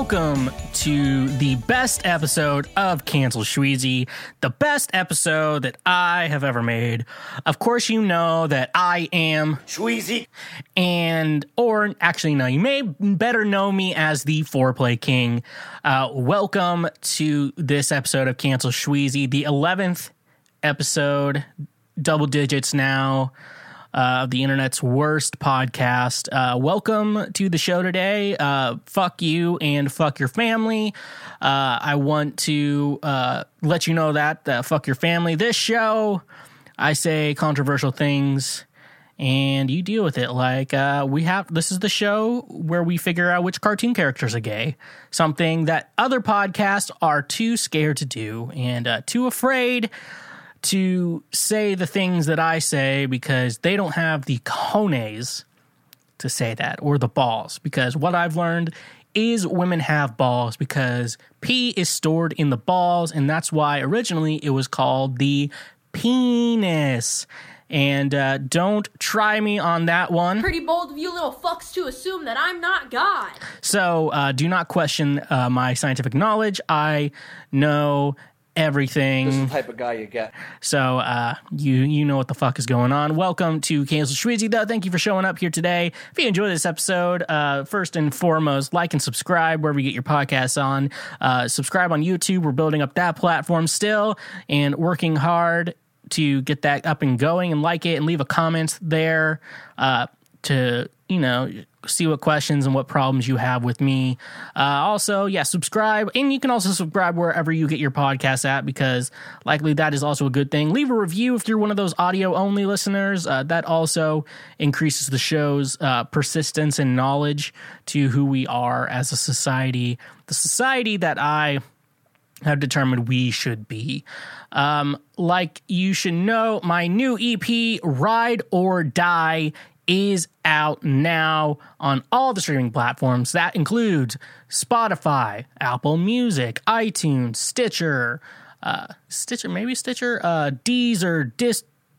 welcome to the best episode of Cancel Shweezy, the best episode that I have ever made. Of course, you know that I am Shweezy, or actually, no, you may better know me as the Foreplay King. Welcome to this episode of Cancel Shweezy, the 11th episode, double digits now. The internet's worst podcast. Welcome to the show today. Fuck you and fuck your family. I want to let you know that fuck your family. This show, I say controversial things, and you deal with it. Like this is the show where we figure out which cartoon characters are gay. Something that other podcasts are too scared to do and too afraid to say the things that I say because they don't have the cojones to say that, or the balls, because what I've learned is women have balls because P is stored in the balls, and that's why originally it was called the penis. And don't try me on that one. Pretty bold of you little fucks to assume that I'm not God. So do not question my scientific knowledge. I know everything. This is the type of guy you get. So you know what the fuck is going on. Welcome to Cancel Shweezy, though. Thank you for showing up here today. If you enjoy this episode, first and foremost, like and subscribe wherever you get your podcasts on. Subscribe on YouTube. We're building up that platform still and working hard to get that up and going, and like it and leave a comment there to, you know, see what questions and what problems you have with me. Also, yeah, subscribe. And you can also subscribe wherever you get your podcasts at, because likely that is also a good thing. Leave a review if you're one of those audio-only listeners. That also increases the show's persistence and knowledge to who we are as a society, the society that I have determined we should be. Like you should know, my new EP, Ride or Die, is out now on all the streaming platforms. That includes Spotify, Apple Music, iTunes, Stitcher, Deezer,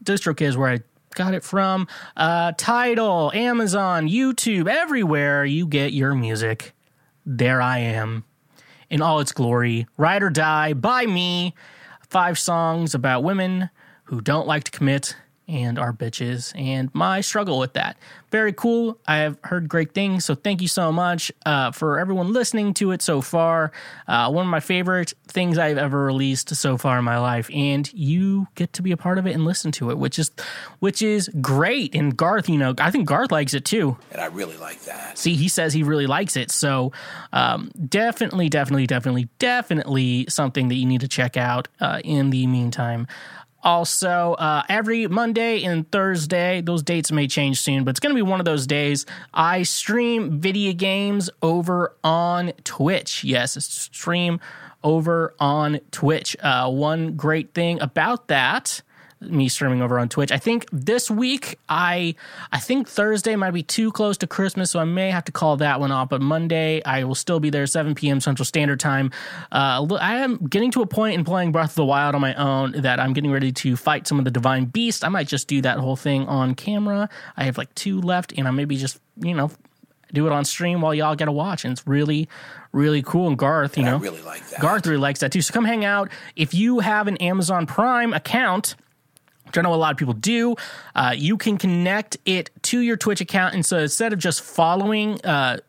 DistroKids, where I got it from, Tidal, Amazon, YouTube, everywhere you get your music. There I am in all its glory. Ride or Die by me. 5 songs about women who don't like to commit and are bitches, and my struggle with that. Very cool. I have heard great things, so thank you so much for everyone listening to it so far. One of my favorite things I've ever released so far in my life, and you get to be a part of it and listen to it, which is great. And Garth, you know, I think Garth likes it too. And I really like that. See, he says he really likes it, so definitely something that you need to check out in the meantime. Also, every Monday and Thursday, those dates may change soon, but it's going to be one of those days, I stream video games over on Twitch. Yes, stream over on Twitch. One great thing about that, me streaming over on Twitch, I think this week, I think Thursday might be too close to Christmas, so I may have to call that one off. But Monday, I will still be there, 7 p.m. Central Standard Time. I am getting to a point in playing Breath of the Wild on my own that I'm getting ready to fight some of the Divine Beast. I might just do that whole thing on camera. I have like 2 left, and I maybe just, you know, do it on stream while y'all get to watch, and it's really, really cool. And Garth, you know, I really like that. Garth really likes that too. So come hang out. If you have an Amazon Prime account, which I know a lot of people do, you can connect it to your Twitch account. And so instead of just following the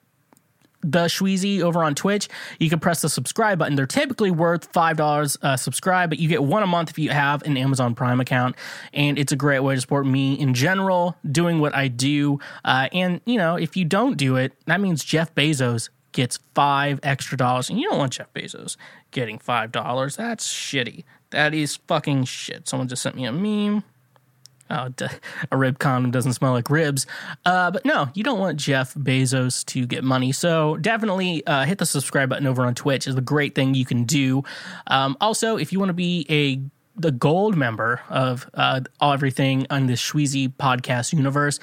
Shweezy over on Twitch, you can press the subscribe button. They're typically worth $5 subscribe, but you get one a month if you have an Amazon Prime account. And it's a great way to support me in general, doing what I do. And, you know, if you don't do it, that means Jeff Bezos gets $5 extra. And you don't want Jeff Bezos getting $5. That's shitty. That is fucking shit. Someone just sent me a meme. Oh, a rib condom doesn't smell like ribs. But no, you don't want Jeff Bezos to get money. So definitely hit the subscribe button over on Twitch. It's a great thing you can do. Also, if you want to be the gold member of everything on the Shweezy podcast universe,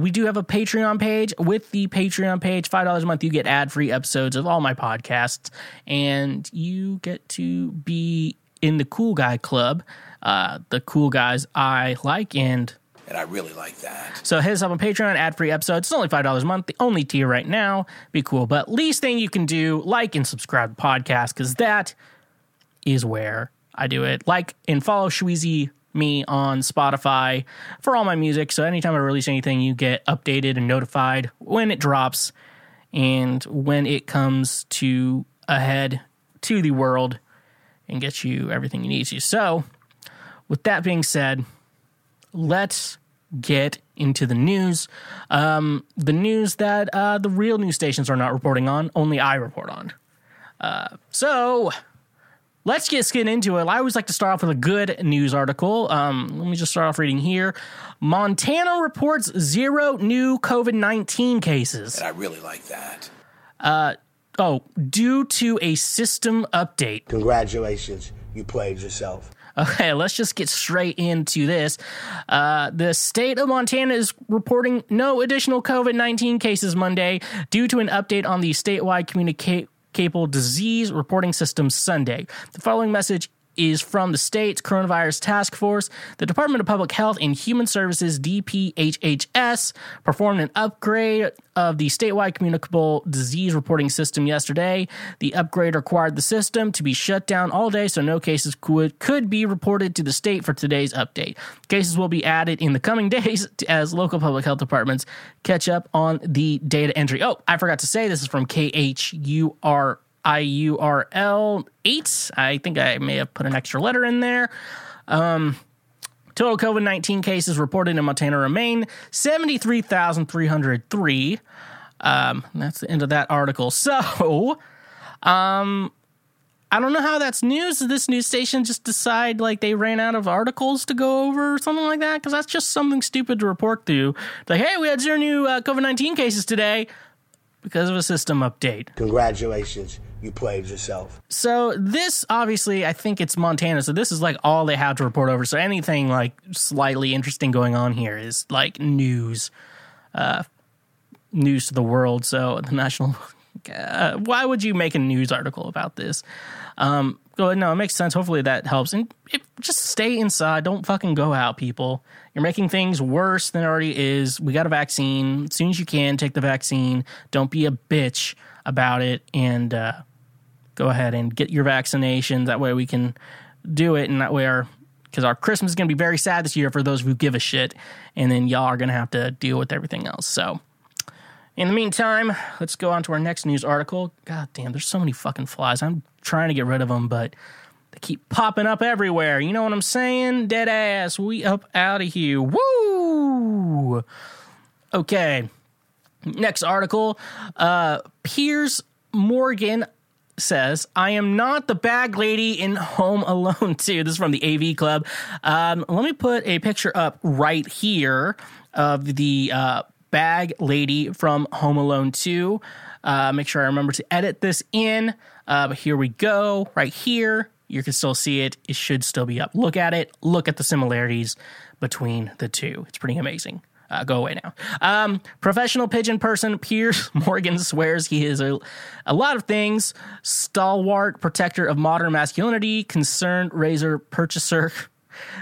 we do have a Patreon page. With the Patreon page, $5 a month, you get ad-free episodes of all my podcasts, and you get to be in the cool guy club, the cool guys I like, and And I really like that. So hit us up on Patreon, ad-free episodes. It's only $5 a month, the only tier right now. Be cool. But least thing you can do, like and subscribe to the podcast, because that is where I do it. Like and follow Shweezy me on Spotify for all my music. So anytime I release anything, you get updated and notified when it drops and when it comes to ahead to the world and gets you everything you need to. So with that being said, let's get into the news. The news that the real news stations are not reporting on, only I report on. So let's get skin into it. I always like to start off with a good news article. Let me just start off reading here. Montana reports 0 new COVID-19 cases. And I really like that. Due to a system update. Congratulations, you played yourself. Okay, let's just get straight into this. The state of Montana is reporting no additional COVID-19 cases Monday due to an update on the statewide communicable disease reporting system Sunday. The following message is from the state's Coronavirus Task Force. The Department of Public Health and Human Services, DPHHS, performed an upgrade of the statewide communicable disease reporting system yesterday. The upgrade required the system to be shut down all day, so no cases could be reported to the state for today's update. Cases will be added in the coming days as local public health departments catch up on the data entry. Oh, I forgot to say this is from KHUR. IURL 8. I think I may have put an extra letter in there. Total COVID-19 cases reported in Montana remain 73,303. That's the end of that article. So, I don't know how that's news. Did this news station just decide like they ran out of articles to go over or something like that? Because that's just something stupid to report to. It's like, hey, we had 0 new COVID-19 cases today because of a system update. Congratulations. You played yourself. So this, obviously, I think it's Montana, so this is like all they have to report over. So anything like slightly interesting going on here is like news to the world. So the national, why would you make a news article about this? No, it makes sense. Hopefully that helps. And just stay inside. Don't fucking go out, people. You're making things worse than it already is. We got a vaccine. As soon as you can, take the vaccine. Don't be a bitch about it. And, go ahead and get your vaccination. That way we can do it, and that way because our Christmas is going to be very sad this year for those who give a shit, and then y'all are going to have to deal with everything else. So in the meantime, let's go on to our next news article. God damn, there's so many fucking flies. I'm trying to get rid of them, but they keep popping up everywhere. You know what I'm saying? Dead ass. We up out of here. Woo! Okay. Next article. Piers Morgan says, I am not the bag lady in Home Alone 2. This is from the AV Club. Let me put a picture up right here of the bag lady from Home Alone 2. Make sure I remember to edit this in. But here we go. Right here. You can still see it. It should still be up. Look at it. Look at the similarities between the two. It's pretty amazing. Go away now. Professional pigeon person Piers Morgan swears he is a lot of things. Stalwart, protector of modern masculinity, concerned razor purchaser,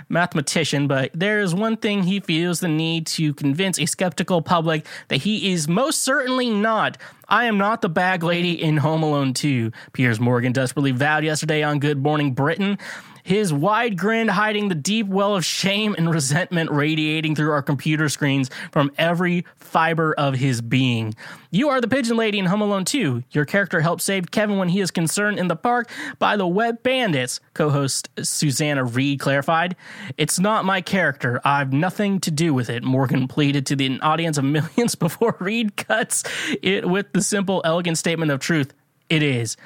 mathematician, but there is one thing he feels the need to convince a skeptical public that he is most certainly not. I am not the bag lady in Home Alone 2, Piers Morgan desperately vowed yesterday on Good Morning Britain, his wide grin hiding the deep well of shame and resentment radiating through our computer screens from every fiber of his being. You are the pigeon lady in Home Alone 2. Your character helped save Kevin when he is concerned in the park by the web bandits, co-host Susanna Reid clarified. It's not my character. I've nothing to do with it, Morgan pleaded to an audience of millions before Reid cuts it with the simple, elegant statement of truth. It is.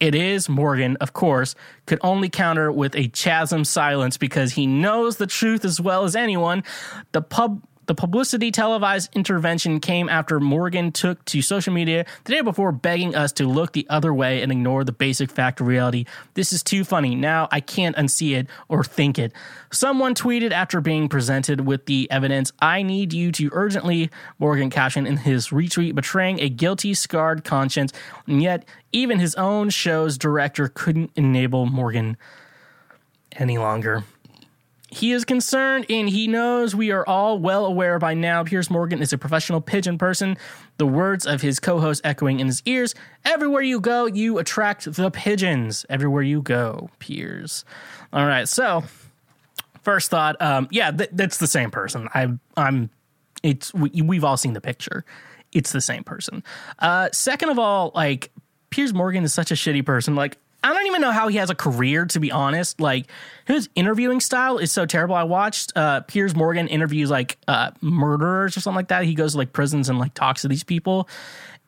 It is. Morgan, of course, could only counter with a chasm silence because he knows the truth as well as anyone. The publicity televised intervention came after Morgan took to social media the day before begging us to look the other way and ignore the basic fact of reality. This is too funny. Now I can't unsee it or think it. Someone tweeted after being presented with the evidence, I need you to urgently, Morgan captioned in his retweet, betraying a guilty, scarred conscience. And yet even his own show's director couldn't enable Morgan any longer. He is concerned, and he knows we are all well aware by now Piers Morgan is a professional pigeon person, the words of his co-host echoing in his ears. Everywhere you go, you attract the pigeons. Everywhere you go, Piers. All right, so first thought, that's the same person. We've all seen the picture. It's the same person. Second of all, like, Piers Morgan is such a shitty person. Like, I don't even know how he has a career, to be honest. Like, his interviewing style is so terrible. I watched Piers Morgan interviews, like, murderers or something like that. He goes to, like, prisons and, like, talks to these people.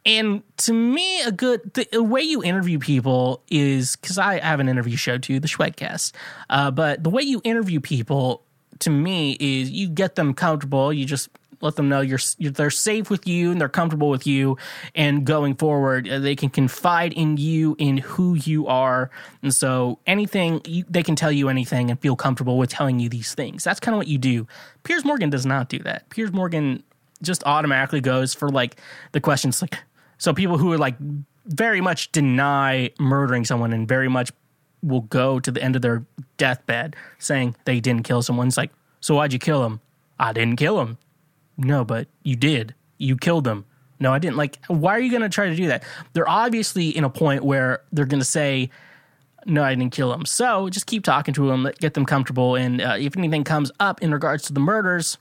And to me, the way you interview people is, because I have an interview show too, the Shwekcast. But the way you interview people, to me, is you get them comfortable. You just let them know they're safe with you and they're comfortable with you, and going forward, they can confide in you and who you are. And so they can tell you anything and feel comfortable with telling you these things. That's kind of what you do. Piers Morgan does not do that. Piers Morgan just automatically goes for, like, the questions. Like, so people who are, like, very much deny murdering someone and very much will go to the end of their deathbed saying they didn't kill someone. It's like, so why'd you kill him? I didn't kill him. No, but you did. You killed them. No, I didn't. Like, why are you going to try to do that? They're obviously in a point where they're going to say, no, I didn't kill them. So just keep talking to them, get them comfortable. And if anything comes up in regards to the murders,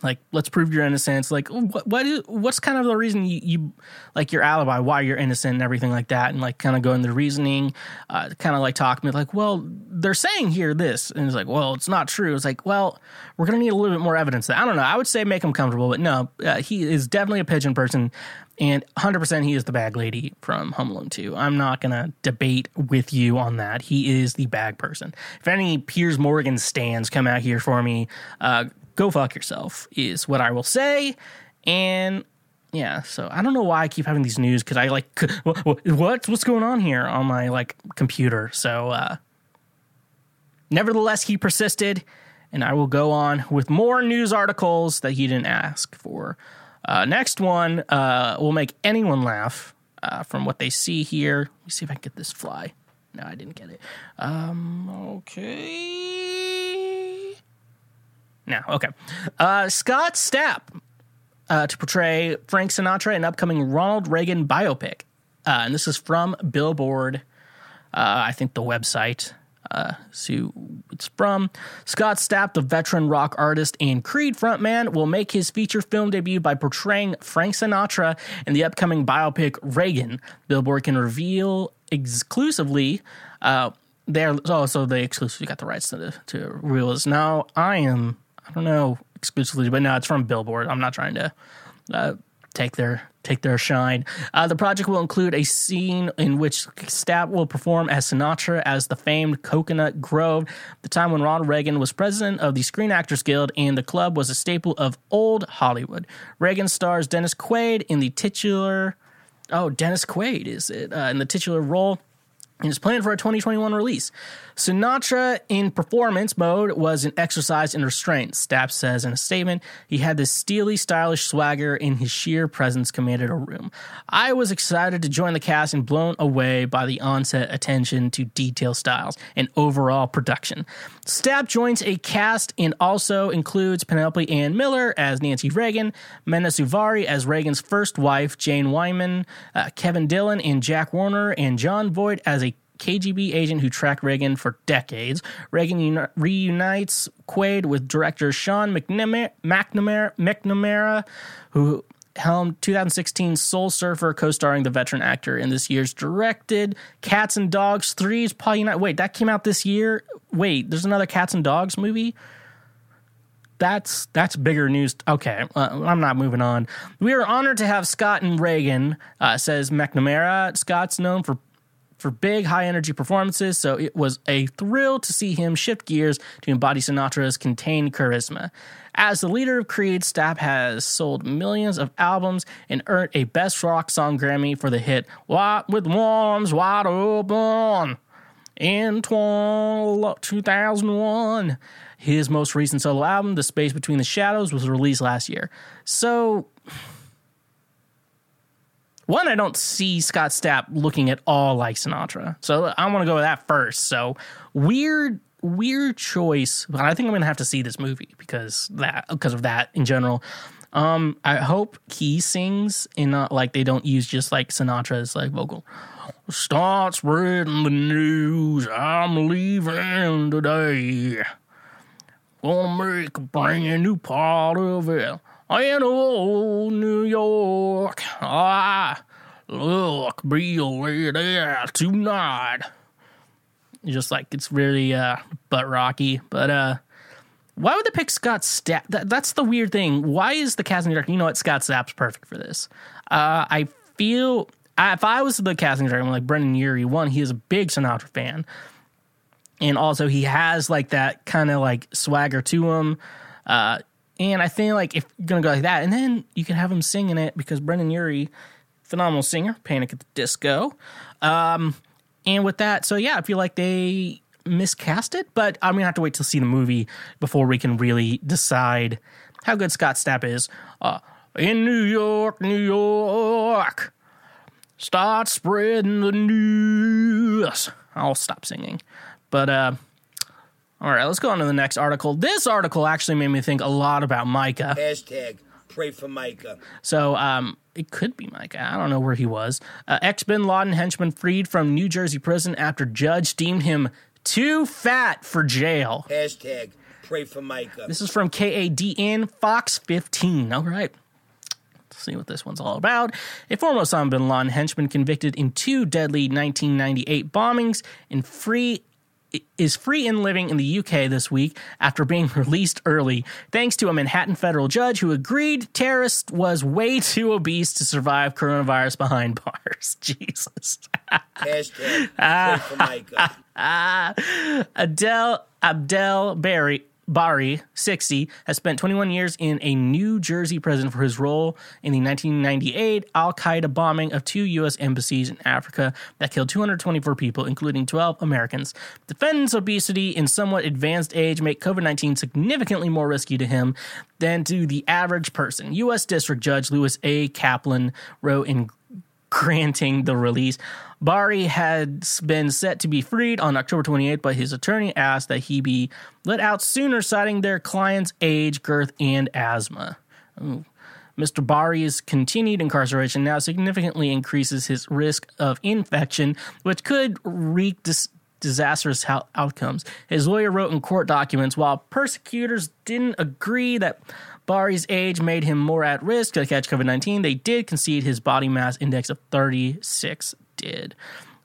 like, let's prove your innocence. Like, what's kind of the reason you like, your alibi, why you're innocent and everything like that, and, like, kind of go into the reasoning, kind of, like, talk me, like, well, they're saying here this, and it's like, well, it's not true. It's like, well, we're going to need a little bit more evidence. That I don't know. I would say make him comfortable, but no, he is definitely a pigeon person, and 100% he is the bag lady from Home Alone 2. I'm not going to debate with you on that. He is the bag person. If any Piers Morgan stans come out here for me, go fuck yourself is what I will say. And yeah, so I don't know why I keep having these news, because I, like, what's going on here on my, like, computer. So nevertheless, he persisted, and I will go on with more news articles that he didn't ask for. Next one will make anyone laugh from what they see here. Let me see if I can get this fly. No, I didn't get it. Scott Stapp to portray Frank Sinatra in upcoming Ronald Reagan biopic. And this is from Billboard, I think the website. So it's from Scott Stapp, the veteran rock artist and Creed frontman, will make his feature film debut by portraying Frank Sinatra in the upcoming biopic Reagan. Billboard can reveal exclusively... the exclusive, you got the rights to reveal this. No, I don't know exclusively, but no, it's from Billboard. I'm not trying to take their shine. The project will include a scene in which Stapp will perform as Sinatra as the famed Coconut Grove, the time when Ronald Reagan was president of the Screen Actors Guild and the club was a staple of old Hollywood. Reagan stars Dennis Quaid in the titular... Oh, Dennis Quaid, is it? In the titular role. And is planned for a 2021 release. Sinatra in performance mode was an exercise in restraint, Stapp says in a statement. He had this steely, stylish swagger, and his sheer presence commanded a room. I was excited to join the cast and blown away by the onset attention to detail, styles, and overall production. Stapp joins a cast and also includes Penelope Ann Miller as Nancy Reagan, Mena Suvari as Reagan's first wife, Jane Wyman, Kevin Dillon and Jack Warner, and John Voight as a KGB agent who tracked Reagan for decades. Reagan reunites Quaid with director Sean McNamara, who helmed 2016's Soul Surfer, co-starring the veteran actor in this year's directed Cats and Dogs 3's Polynite. Wait, that came out this year? Wait, there's another Cats and Dogs movie? That's bigger news. Okay, I'm not moving on. We are honored to have Scott and Reagan, says McNamara. Scott's known for big, high-energy performances, so it was a thrill to see him shift gears to embody Sinatra's contained charisma. As the leader of Creed, Stapp has sold millions of albums and earned a Best Rock Song Grammy for the hit "What With Arms Wide Open" in 2001. His most recent solo album, The Space Between the Shadows, was released last year. So... one, I don't see Scott Stapp looking at all like Sinatra. So I want to go with that first. So weird weird choice, but I think I'm going to have to see this movie because of that in general. I hope he sings and not like they don't use just like Sinatra's like vocal. Start spreading the news. I'm leaving today. Gonna make a brand new part of it. In old New York. Ah, look, be over there tonight. Just like it's really butt rocky, but why would they pick Scott Stapp? That's the weird thing. Why is the casting director? You know what? Scott Stapp's perfect for this. I feel if I was the casting director, I'm like Brendan Urie. One, he is a big Sinatra fan, and also he has like that kind of like swagger to him. And I think like if you're gonna go like that, and then you can have him singing it because Brendan Urie, phenomenal singer, Panic at the Disco. And with that, so yeah, I feel like they miscast it, but I'm gonna have to wait to see the movie before we can really decide how good Scott Stapp is. In New York, New York, start spreading the news. I'll stop singing, but all right, let's go on to the next article. This article actually made me think a lot about Micah. Hashtag pray for Micah. So it could be Micah. I don't know where he was. Ex-Bin Laden henchman freed from New Jersey prison after judge deemed him too fat for jail. Hashtag pray for Micah. This is from KADN Fox 15. All right. Let's see what this one's all about. A former Osama bin Laden henchman convicted in two deadly 1998 bombings and is free and living in the UK this week after being released early, thanks to a Manhattan federal judge who agreed terrorist was way too obese to survive coronavirus behind bars. Jesus. Adele Abdel Bari, 60, has spent 21 years in a New Jersey prison for his role in the 1998 al-Qaeda bombing of two U.S. embassies in Africa that killed 224 people, including 12 Americans. Defendant's obesity and somewhat advanced age make COVID-19 significantly more risky to him than to the average person. U.S. District Judge Louis A. Kaplan wrote in granting the release. Bari had been set to be freed on October 28th, but his attorney asked that he be let out sooner, citing their client's age, girth, and asthma. Ooh. Mr. Bari's continued incarceration now significantly increases his risk of infection, which could wreak disastrous outcomes. His lawyer wrote in court documents, while prosecutors didn't agree that Bari's age made him more at risk to catch COVID-19, they did concede his body mass index of 36 did.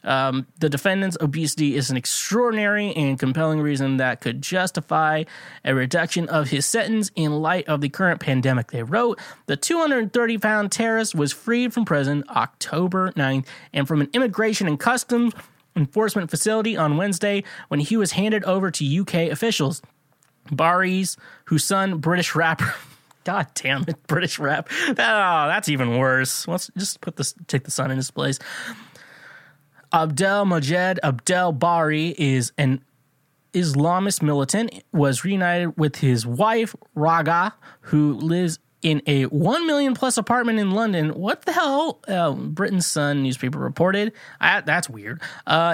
The defendant's obesity is an extraordinary and compelling reason that could justify a reduction of his sentence in light of the current pandemic, they wrote. The 230-pound terrorist was freed from prison October 9th and from an immigration and customs enforcement facility on Wednesday when he was handed over to UK officials. Bari's, whose son, British rapper... God damn it, British rap. Oh, that's even worse. Let's just take the sun in his place. Abdel Majed Abdel Bari is an Islamist militant, was reunited with his wife, Raga, who lives in a 1 million plus apartment in London. What the hell? Britain's Sun newspaper reported. That's weird.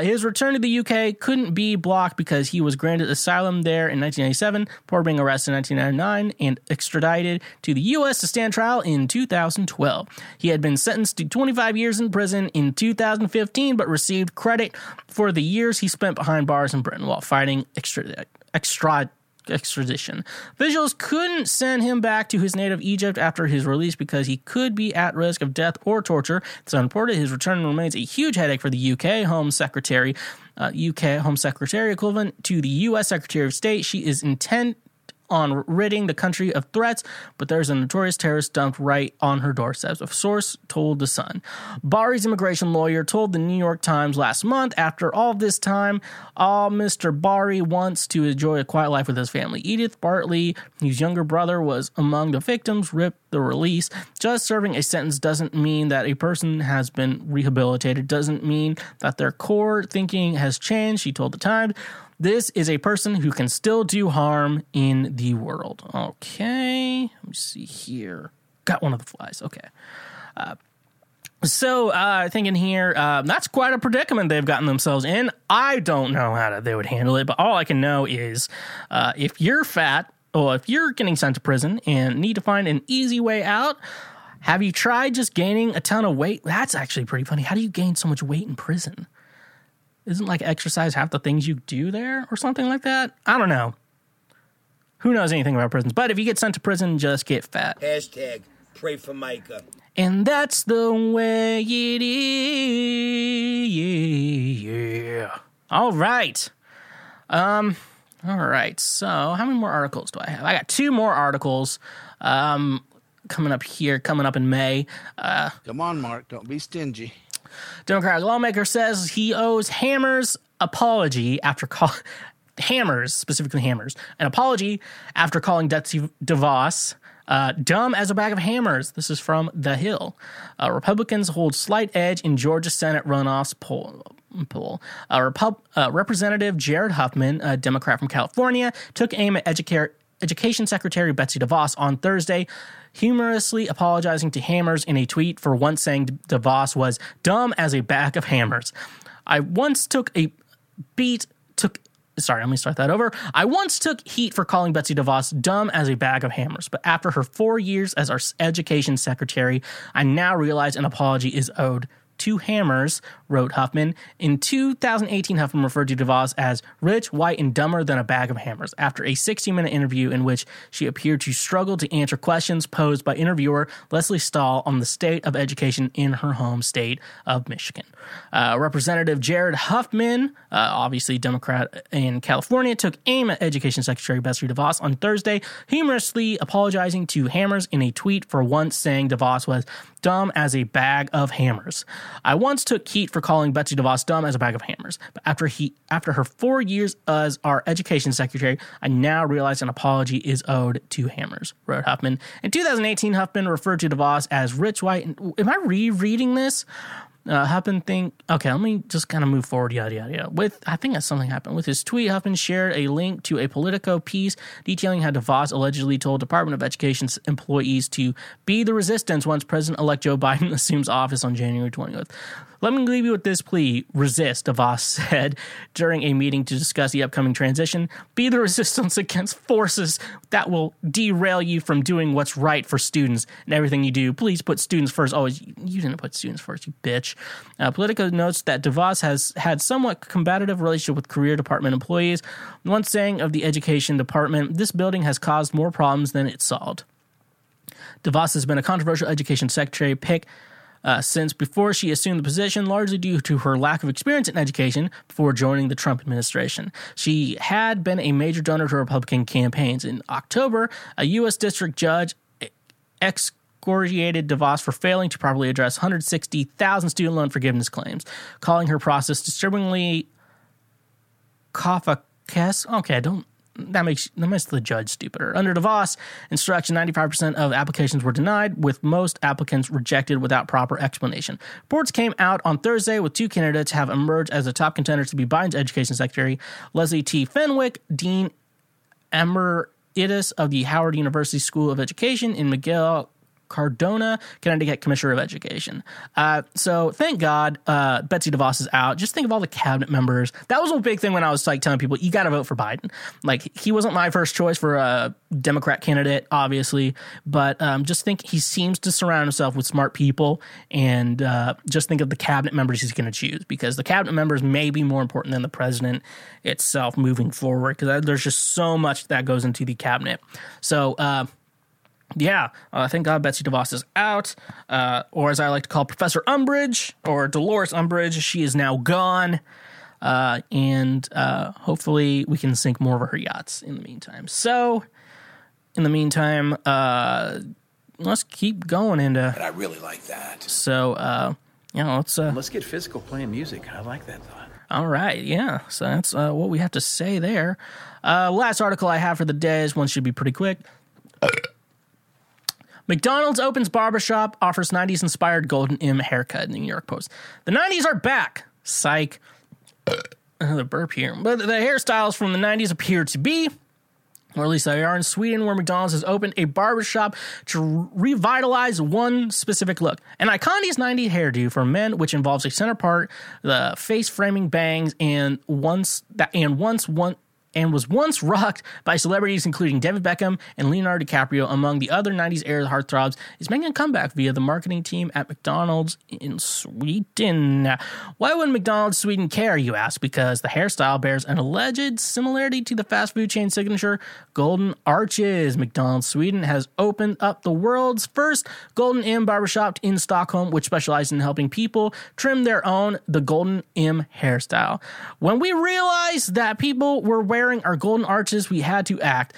His return to the UK couldn't be blocked because he was granted asylum there in 1997, before being arrested in 1999 and extradited to the US to stand trial in 2012. He had been sentenced to 25 years in prison in 2015, but received credit for the years he spent behind bars in Britain while fighting extradition. Officials couldn't send him back to his native Egypt after his release because he could be at risk of death or torture. It's unreported his return remains a huge headache for the UK Home Secretary, equivalent to the US Secretary of State. She is intent on ridding the country of threats, but there's a notorious terrorist dumped right on her doorstep, a source told The Sun. Bari's immigration lawyer told the New York Times last month, after all this time, all Mr. Bari wants to enjoy a quiet life with his family. Edith Bartley, whose younger brother was among the victims, ripped the release. Just serving a sentence doesn't mean that a person has been rehabilitated, doesn't mean that their core thinking has changed, she told The Times. This is a person who can still do harm in the world. Okay, let me see here. Got one of the flies. Okay. So I think in here, that's quite a predicament they've gotten themselves in. I don't know how they would handle it, but all I can know is if you're fat or if you're getting sent to prison and need to find an easy way out, have you tried just gaining a ton of weight? That's actually pretty funny. How do you gain so much weight in prison? Isn't like exercise half the things you do there or something like that? I don't know. Who knows anything about prisons? But if you get sent to prison, just get fat. Hashtag pray for Micah. And that's the way it is. Yeah. All right. All right. So how many more articles do I have? I got two more articles coming up here, coming up in May. Come on, Mark. Don't be stingy. Democratic lawmaker says he owes Hammers apology after Hammers, specifically Hammers, an apology after calling Betsy DeVos dumb as a bag of hammers. This is from The Hill. Republicans hold slight edge in Georgia Senate runoffs poll. Representative Jared Huffman, a Democrat from California, took aim at Education Secretary Betsy DeVos on Thursday, humorously apologizing to Hammers in a tweet for once saying DeVos was dumb as a bag of hammers. I once took heat for calling Betsy DeVos dumb as a bag of hammers, but after her 4 years as our education secretary, I now realize an apology is owed to Hammers, wrote Huffman. In 2018, Huffman referred to DeVos as rich, white, and dumber than a bag of hammers after a 60-minute interview in which she appeared to struggle to answer questions posed by interviewer Leslie Stahl on the state of education in her home state of Michigan. Representative Jared Huffman, obviously Democrat in California, took aim at Education Secretary Betsy DeVos on Thursday, humorously apologizing to Hammers in a tweet for once saying DeVos was dumb as a bag of hammers. I once took heat for calling Betsy DeVos dumb as a bag of hammers, but after her 4 years as our education secretary, I now realize an apology is owed to Hammers, wrote Huffman. In 2018, Huffman referred to DeVos as rich, white, and, am I rereading this? Huffman thing. Okay, let me just kind of move forward, yada, yada, yada. I think that's something happened. With his tweet, Huffman shared a link to a Politico piece detailing how DeVos allegedly told Department of Education employees to be the resistance once President-elect Joe Biden assumes office on January 20th. Let me leave you with this plea. Resist, DeVos said during a meeting to discuss the upcoming transition. Be the resistance against forces that will derail you from doing what's right for students and everything you do. Please put students first. Always. You didn't put students first, you bitch. Politico notes that DeVos has had somewhat combative relationship with career department employees. One saying of the education department, this building has caused more problems than it solved. DeVos has been a controversial education secretary pick since before she assumed the position, largely due to her lack of experience in education before joining the Trump administration. She had been a major donor to Republican campaigns. In October, a U.S. district judge excoriated DeVos for failing to properly address 160,000 student loan forgiveness claims, calling her process disturbingly Kafkaesque. Okay, that makes the judge stupider. Under DeVos' instruction, 95% of applications were denied, with most applicants rejected without proper explanation. Reports came out on Thursday with two candidates have emerged as the top contenders to be Biden's education secretary, Leslie T. Fenwick, Dean Emeritus of the Howard University School of Education, and Miguel Cardona, Connecticut Commissioner of Education. So thank God Betsy DeVos is out. Just think of all the cabinet members. That was a big thing when I was like telling people, you got to vote for Biden. Like, he wasn't my first choice for a Democrat candidate, obviously, but just think he seems to surround himself with smart people, and just think of the cabinet members he's going to choose, because the cabinet members may be more important than the president itself moving forward, because there's just so much that goes into the cabinet. So, yeah, thank God Betsy DeVos is out, or as I like to call Professor Umbridge, or Dolores Umbridge. She is now gone, and hopefully we can sink more of her yachts in the meantime. So, in the meantime, let's keep going into... But I really like that. So, let's get physical playing music. I like that thought. All right, yeah, so that's what we have to say there. Last article I have for the day is one should be pretty quick. McDonald's opens barbershop, offers 90s-inspired Golden M haircut in the New York Post. The 90s are back. Psych. Another burp here. But the hairstyles from the 90s appear to be Or at least they are in Sweden, where McDonald's has opened a barbershop to revitalize one specific look. An Icondi's 90s hairdo for men, which involves a center part, the face framing bangs, and was once rocked by celebrities including David Beckham and Leonardo DiCaprio, among the other 90s era heartthrobs, is making a comeback via the marketing team at McDonald's in Sweden. Why would McDonald's Sweden care, you ask? Because the hairstyle bears an alleged similarity to the fast food chain signature Golden Arches. McDonald's Sweden has opened up the world's first Golden M barbershop in Stockholm, which specializes in helping people trim their own, the Golden M hairstyle. When we realized that people were wearing our Golden Arches, we had to act,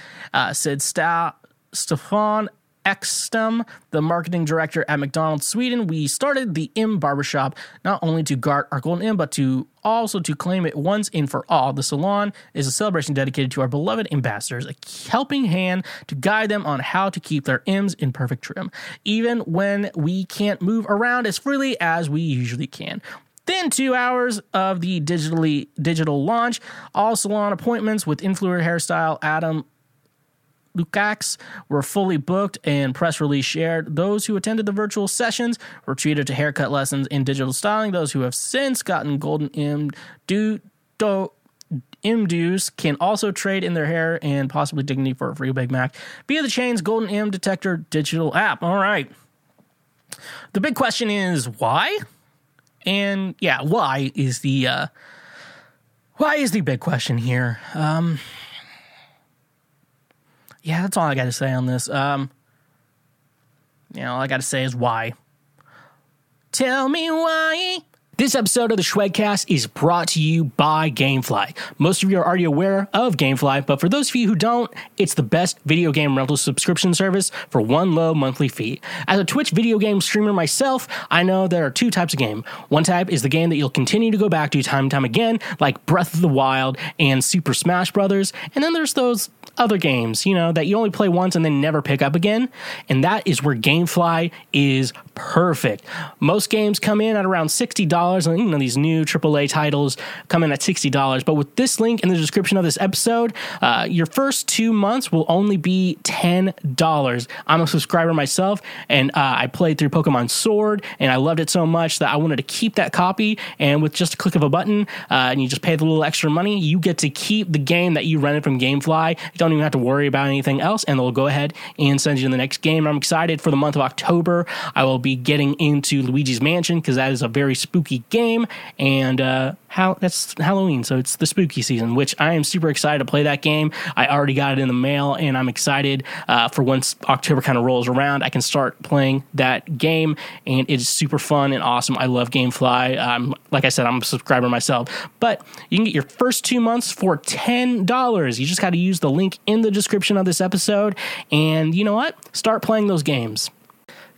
said Stefan Ekstam, the marketing director at McDonald's Sweden. We started the M Barbershop not only to guard our Golden M, but also to claim it once and for all. The salon is a celebration dedicated to our beloved ambassadors, a helping hand to guide them on how to keep their M's in perfect trim, even when we can't move around as freely as we usually can. Within 2 hours of the digital launch, all salon appointments with influencer hairstyle Adam Lukacs were fully booked and press release shared. Those who attended the virtual sessions were treated to haircut lessons and digital styling. Those who have since gotten Golden M dues can also trade in their hair and possibly dignity for a free Big Mac via the chain's Golden M Detector digital app. All right. The big question is why? And yeah, why is the big question here? Yeah, that's all I got to say on this. All I got to say is why. Tell me why. This episode of the Shwekcast is brought to you by Gamefly. Most of you are already aware of Gamefly, but for those of you who don't, it's the best video game rental subscription service for one low monthly fee. As a Twitch video game streamer myself, I know there are two types of game. One type is the game that you'll continue to go back to time and time again, like Breath of the Wild and Super Smash Brothers. And then there's those other games, that you only play once and then never pick up again. And that is where Gamefly is perfect. Most games come in at around $60, and these new AAA titles come in at $60. But with this link in the description of this episode, your first 2 months will only be $10. I'm a subscriber myself, and I played through Pokemon Sword, and I loved it so much that I wanted to keep that copy. And with just a click of a button, and you just pay the little extra money, you get to keep the game that you rented from Gamefly. You don't even have to worry about anything else, and they'll go ahead and send you to the next game. I'm excited for the month of October. I will be getting into Luigi's Mansion because that is a very spooky game, and that's Halloween, so it's the spooky season, which I am super excited to play that game. I already got it in the mail, and I'm excited for once October kind of rolls around, I can start playing that game, and it's super fun and awesome. I love Gamefly. Like I said, I'm a subscriber myself, but you can get your first 2 months for $10. You just got to use the link in the description of this episode, and you know what? Start playing those games.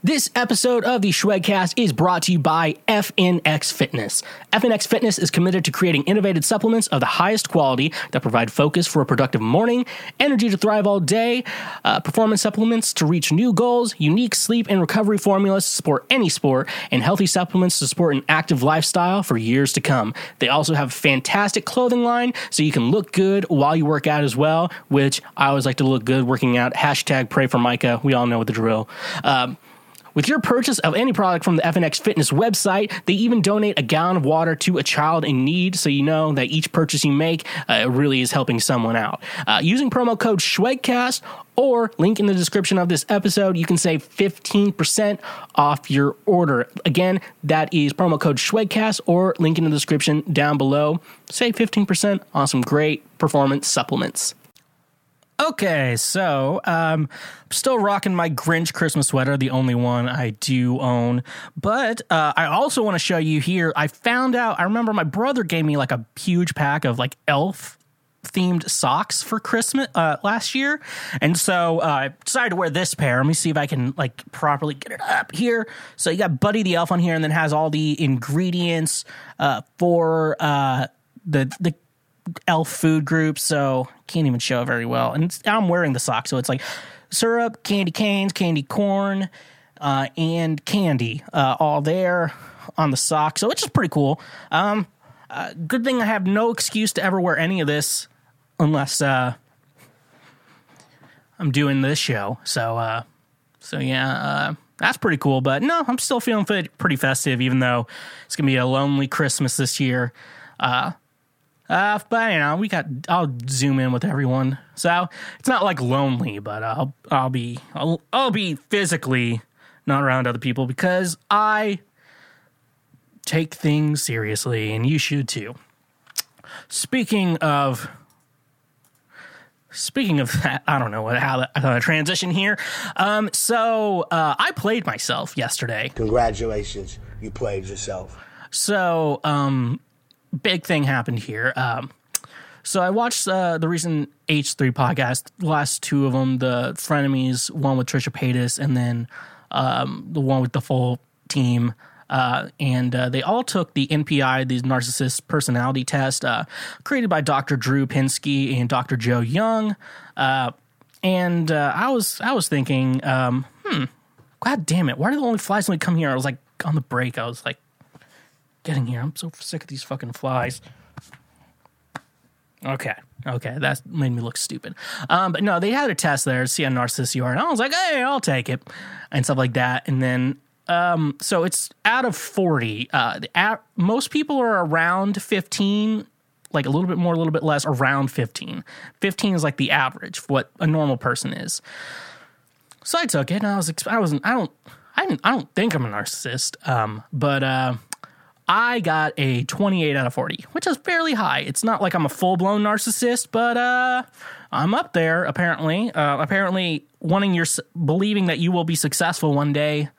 This episode of the Shwekcast is brought to you by FNX Fitness. FNX Fitness is committed to creating innovative supplements of the highest quality that provide focus for a productive morning, energy to thrive all day, performance supplements to reach new goals, unique sleep and recovery formulas to support any sport, and healthy supplements to support an active lifestyle for years to come. They also have a fantastic clothing line so you can look good while you work out as well, which I always like to look good working out. Hashtag pray for Micah. We all know the drill. With your purchase of any product from the FNX Fitness website, they even donate a gallon of water to a child in need, so you know that each purchase you make really is helping someone out. Using promo code SHWEGCAST or link in the description of this episode, you can save 15% off your order. Again, that is promo code SHWEGCAST or link in the description down below. Save 15% on some great performance supplements. Okay, so I'm still rocking my Grinch Christmas sweater, the only one I do own. But I also want to show you here, I remember my brother gave me like a huge pack of like elf themed socks for Christmas last year. And so I decided to wear this pair. Let me see if I can like properly get it up here. So you got Buddy the Elf on here, and then has all the ingredients for the elf food group, so can't even show very well. And I'm wearing the sock, so it's like syrup, candy canes, candy corn, and candy all there on the sock. So it's just pretty cool. Good thing I have no excuse to ever wear any of this unless I'm doing this show. So yeah, that's pretty cool. But no, I'm still feeling pretty festive, even though it's gonna be a lonely Christmas this year. But you know, I'll zoom in with everyone, so it's not like lonely, but I'll be physically not around other people because I take things seriously, and you should too. Speaking of that, I don't know how to transition here. I played myself yesterday. Congratulations, you played yourself. So, big thing happened here. So I watched the recent H3 podcast, the last two of them, the Frenemies, one with Trisha Paytas, and then the one with the full team. And they all took the NPI, the Narcissist Personality Test, created by Dr. Drew Pinsky and Dr. Joe Young. I was thinking, God damn it, why do the only flies only come here? I was like, on the break, I was like, getting here, I'm so sick of these fucking flies. Okay, that made me look stupid. But no, they had a test there to see how narcissist you are, and I was like, hey, I'll take it, and stuff like that, and then... So it's out of 40, most people are around 15, like a little bit more, a little bit less, around 15. 15 is like the average for what a normal person is. So I took it and I don't think I'm a narcissist. But I got a 28 out of 40, which is fairly high. It's not like I'm a full blown narcissist, but, I'm up there apparently. Apparently believing that you will be successful one day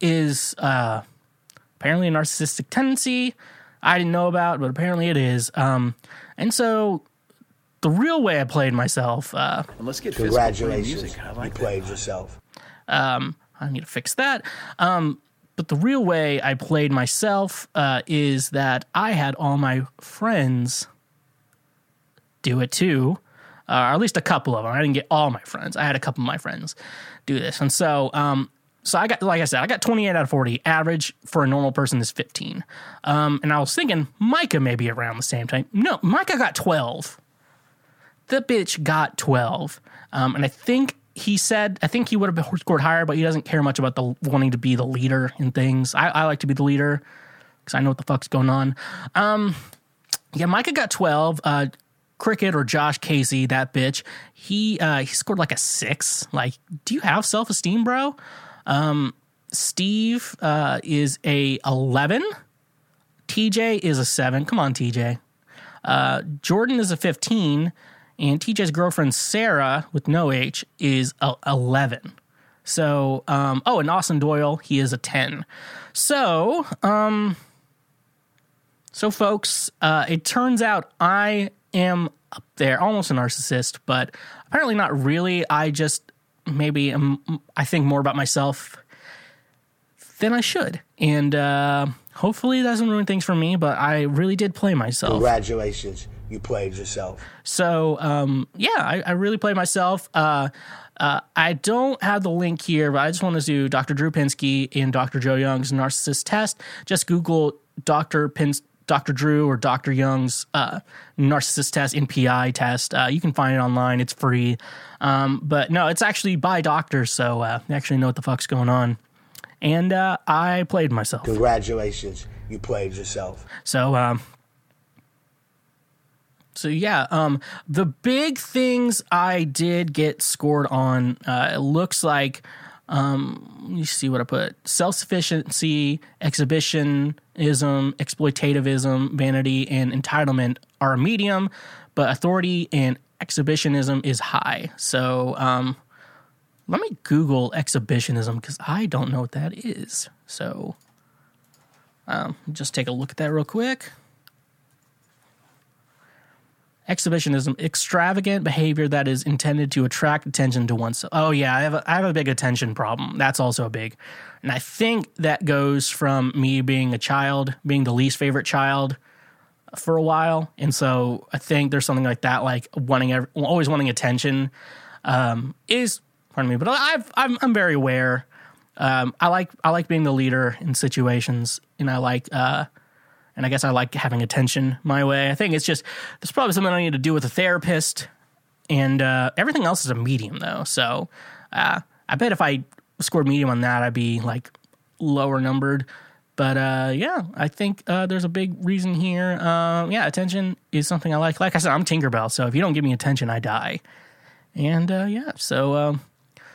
is apparently a narcissistic tendency. I didn't know about, but apparently it is. And so the real way I played myself... let's get congratulations, music. I like you played yourself. I need to fix that. But the real way I played myself is that I had all my friends do it too, or at least a couple of them. I didn't get all my friends. I had a couple of my friends do this. And so... So I got, like I said, I got 28 out of 40. Average for a normal person is 15. And I was thinking Micah may be around the same time. No, Micah got 12. The bitch got 12. And I think he would have scored higher, but he doesn't care much about the wanting to be the leader in things. I like to be the leader because I know what the fuck's going on. Yeah, Micah got 12. Cricket or Josh Casey, that bitch, he scored like a 6. Like, do you have self-esteem, bro? Steve, is a 11. TJ is a 7. Come on, TJ. Jordan is a 15, and TJ's girlfriend, Sarah with no H, is a 11. So, and Austin Doyle, he is a 10. So, folks, it turns out I am up there, almost a narcissist, but apparently not really. I just, maybe I think more about myself than I should. And hopefully it doesn't ruin things for me, but I really did play myself. Congratulations, you played yourself. So, I really played myself. I don't have the link here, but I just want to do Dr. Drew Pinsky and Dr. Joe Young's narcissist test. Just Google Dr. Drew or Dr. Young's narcissist test, NPI test. You can find it online. It's free. But no, it's actually by doctors, so they actually know what the fuck's going on. And I played myself. Congratulations, you played yourself. So, the big things I did get scored on, it looks like, let me see what I put. Self-sufficiency, exhibitionism, exploitativism, vanity, and entitlement are medium, but authority and exhibitionism is high. So let me Google exhibitionism because I don't know what that is. So just take a look at that real quick. Exhibitionism, extravagant behavior that is intended to attract attention to oneself. Oh, yeah, I have a big attention problem. That's also big. And I think that goes from me being a child, being the least favorite child for a while. And so I think there's something like that, like always wanting attention is, pardon me, but I'm very aware. I like being the leader in situations, and I like... And I guess I like having attention my way. I think it's just, there's probably something I need to do with a therapist And everything else is a medium, though. So I bet if I scored medium on that, I'd be, like, lower numbered. But, yeah, I think there's a big reason here. Yeah, attention is something I like. Like I said, I'm Tinkerbell, so if you don't give me attention, I die. And, yeah, so...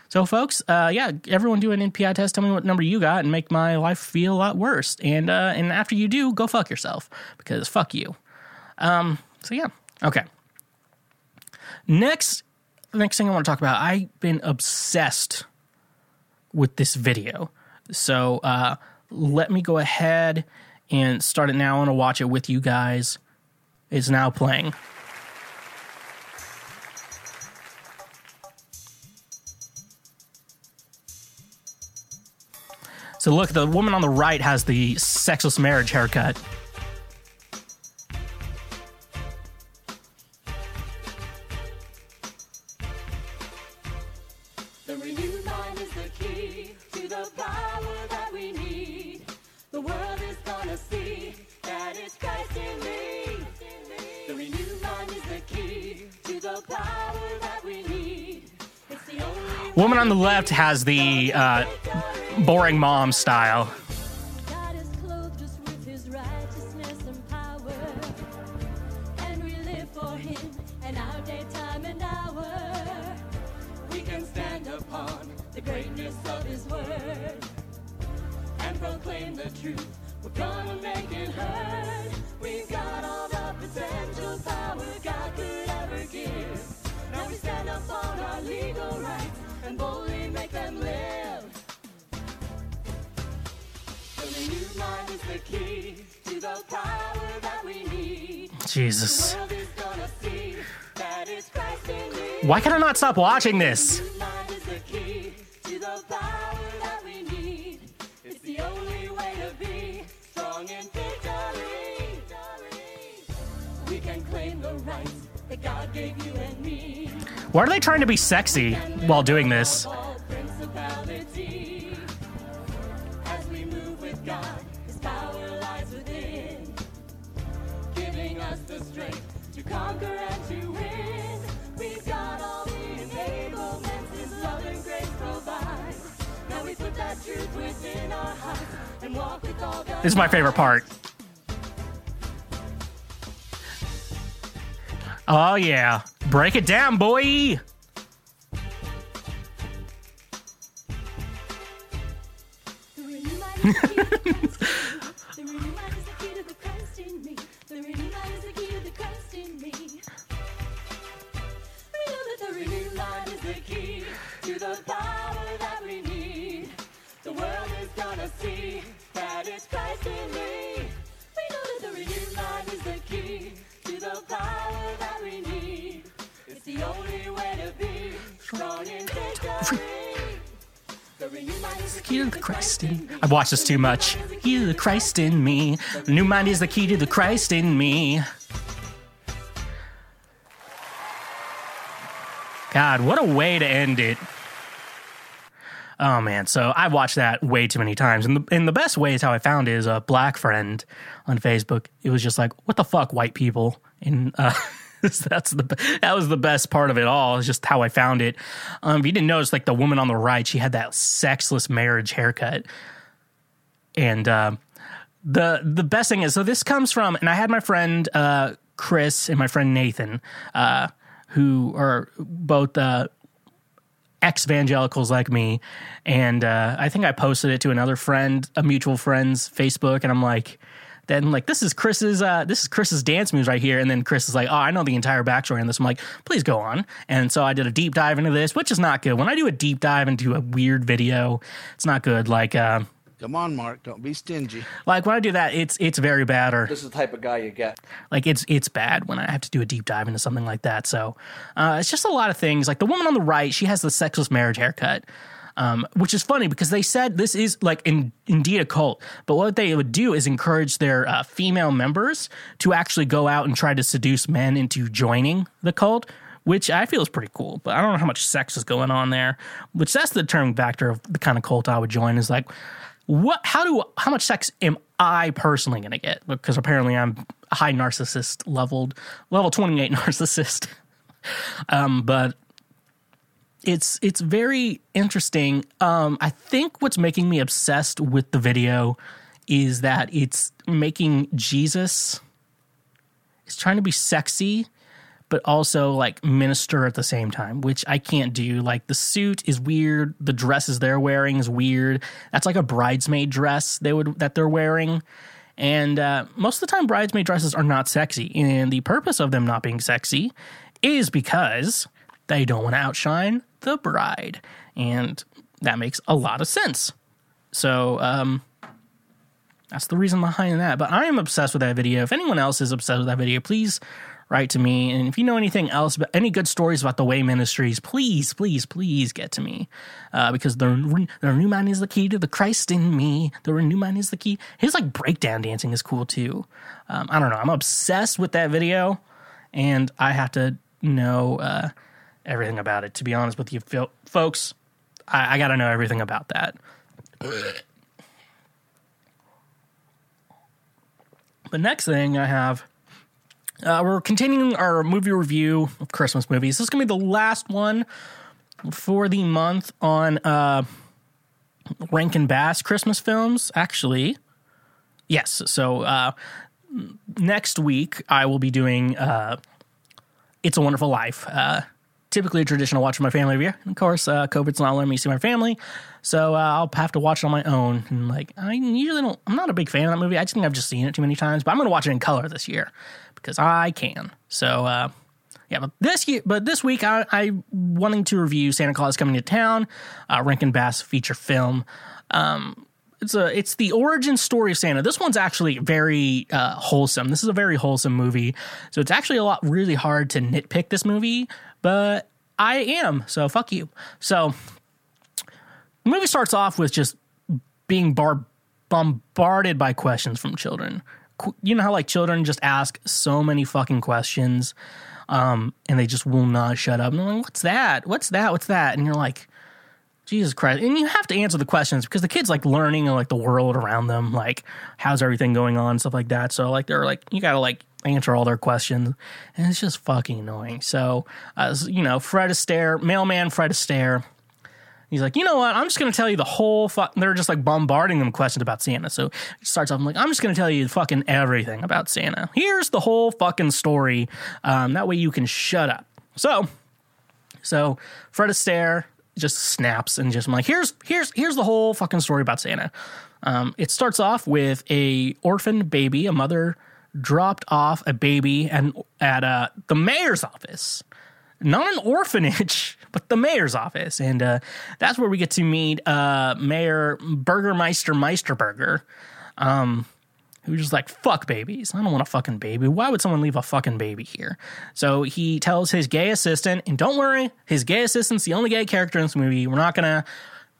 So, folks, yeah, everyone do an NPI test. Tell me what number you got and make my life feel a lot worse. And after you do, go fuck yourself because fuck you. So, yeah. Okay. Next thing I want to talk about, I've been obsessed with this video. So let me go ahead and start it now. I want to watch it with you guys. It's now playing. So look, the woman on the right has the sexless marriage haircut. The renewed mind is the key to the power that we need. The world is gonna see that it's Christ in me. The renewed mind is the key to the power that we need. It's the only woman on the left has the boring mom style. God is clothed us with his righteousness and power. And we live for him in our daytime and hour. We can stand upon the greatness of his word and proclaim the truth. We're gonna make it heard. We've got all the potential power God could ever give. Now we stand upon our legal rights and boldly make them live. Jesus. Why can I not stop watching this? Why are they trying to be sexy while doing this? Conquer and to win. We've got all the enablements his love and grace provides. Now we put that truth within our hearts and walk with all the... This is my favorite part. Oh, yeah. Break it down, boy. I've watched this too much. He's the Christ in me. The new mind is the key to the Christ in me. God, what a way to end it. Oh, man. So I watched that way too many times. And the best way is how I found it is a black friend on Facebook. It was just like, what the fuck, white people? And that was the best part of it all, is just how I found it. If you didn't notice, like, the woman on the right, she had that sexless marriage haircut. And the best thing is, so this comes from, and I had my friend Chris and my friend Nathan, who are both ex-evangelicals like me. And I think I posted it to another friend, a mutual friend's Facebook, and I'm like... Then, like, this is Chris's dance moves right here. And then Chris is like, oh, I know the entire backstory on this. I'm like, please go on. And so I did a deep dive into this, which is not good. When I do a deep dive into a weird video, it's not good. Like, come on, Mark, don't be stingy. Like, when I do that, it's very bad. Or this is the type of guy you get. Like, it's bad when I have to do a deep dive into something like that. So it's just a lot of things. Like, the woman on the right, she has the sexless marriage haircut. Which is funny because they said this is, like, indeed a cult. But what they would do is encourage their female members to actually go out and try to seduce men into joining the cult, which I feel is pretty cool. But I don't know how much sex is going on there, which that's the determining factor of the kind of cult I would join, is like, how much sex am I personally going to get? Because apparently I'm a high narcissist, level 28 narcissist. But it's very interesting. I think what's making me obsessed with the video is that it's making Jesus. It's trying to be sexy, but also like minister at the same time, which I can't do. Like the suit is weird. The dresses they're wearing is weird. That's like a bridesmaid dress they're wearing. And most of the time, bridesmaid dresses are not sexy. And the purpose of them not being sexy is because they don't want to outshine the bride. And that makes a lot of sense. So that's the reason behind that. But I am obsessed with that video. If anyone else is obsessed with that video, please write to me. And if you know anything else, about any good stories about the Way Ministries, please, please, please get to me. Because the new man is the key to the Christ in me. The new man is the key. His like breakdown dancing is cool too. I don't know. I'm obsessed with that video. And I have to know everything about it, to be honest with you folks. I got to know everything about that. The next thing I have... we're continuing our movie review of Christmas movies. This is going to be the last one for the month on Rankin Bass Christmas films, actually. Yes, so next week I will be doing It's a Wonderful Life. Typically a tradition I watch with my family every year. And of course, COVID's not letting me see my family, so I'll have to watch it on my own. And like, I'm not a big fan of that movie. I just think I've just seen it too many times, but I'm going to watch it in color this year. Because I can. So, yeah, but this week I'm wanting to review Santa Claus Coming to Town, Rankin Bass feature film. It's the origin story of Santa. This one's actually very wholesome. This is a very wholesome movie. So it's actually really hard to nitpick this movie, but I am. So fuck you. So the movie starts off with just being bombarded by questions from children. You know how like children just ask so many fucking questions and they just will not shut up. And they're like, what's that? What's that? What's that? And you're like, Jesus Christ. And you have to answer the questions because the kid's like learning like the world around them. Like how's everything going on? Stuff like that. So like they're like, you got to like answer all their questions. And it's just fucking annoying. So, you know, mailman Fred Astaire. He's like, you know what? I'm just going to tell you the whole fuck. They're just like bombarding them questions about Santa. So it starts off, I'm like, I'm just going to tell you fucking everything about Santa. Here's the whole fucking story. That way you can shut up. So Fred Astaire just snaps and just I'm like, here's the whole fucking story about Santa. It starts off with a orphaned baby. A mother dropped off a baby at the mayor's office. Not an orphanage, but the mayor's office. And that's where we get to meet Mayor Burgermeister Meisterberger, who's just like, fuck babies. I don't want a fucking baby. Why would someone leave a fucking baby here? So he tells his gay assistant, and don't worry, his gay assistant's the only gay character in this movie. We're not going to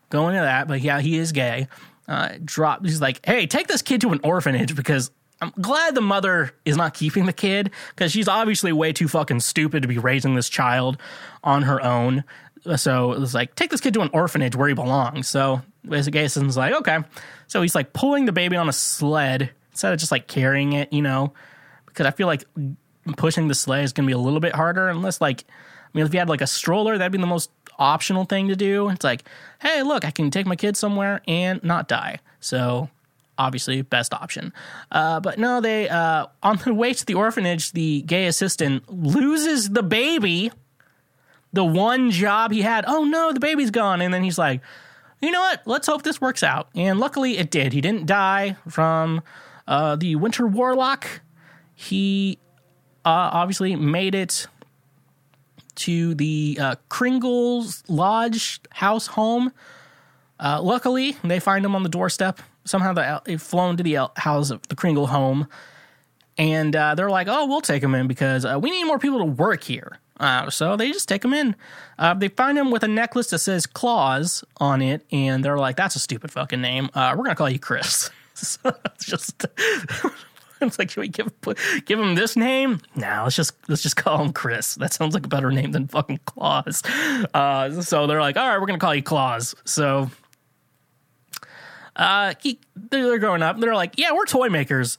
go into that, but yeah, he is gay. He's like, hey, take this kid to an orphanage because I'm glad the mother is not keeping the kid because she's obviously way too fucking stupid to be raising this child on her own. So it was like, take this kid to an orphanage where he belongs. So basically Jason's like, okay. So he's like pulling the baby on a sled instead of just like carrying it, you know, because I feel like pushing the sled is going to be a little bit harder unless like, I mean, if you had like a stroller, that'd be the most optional thing to do. It's like, hey, look, I can take my kid somewhere and not die. So obviously best option. But no, they, on the way to the orphanage, the gay assistant loses the baby, the one job he had. Oh no, the baby's gone. And then he's like, you know what? Let's hope this works out. And luckily it did. He didn't die from, the Winter Warlock. He, obviously made it to the, Kringle's Lodge house home. Luckily they find him on the doorstep. Somehow they've flown to the house of the Kringle home, and they're like, oh, we'll take him in because we need more people to work here. So they just take him in. They find him with a necklace that says Claus on it, and they're like, that's a stupid fucking name. We're going to call you Chris. So it's just... It's like, should we give him this name? No, let's just call him Chris. That sounds like a better name than fucking Claus. So they're like, all right, we're going to call you Claus. So... they're growing up. They're like, yeah, we're toy makers.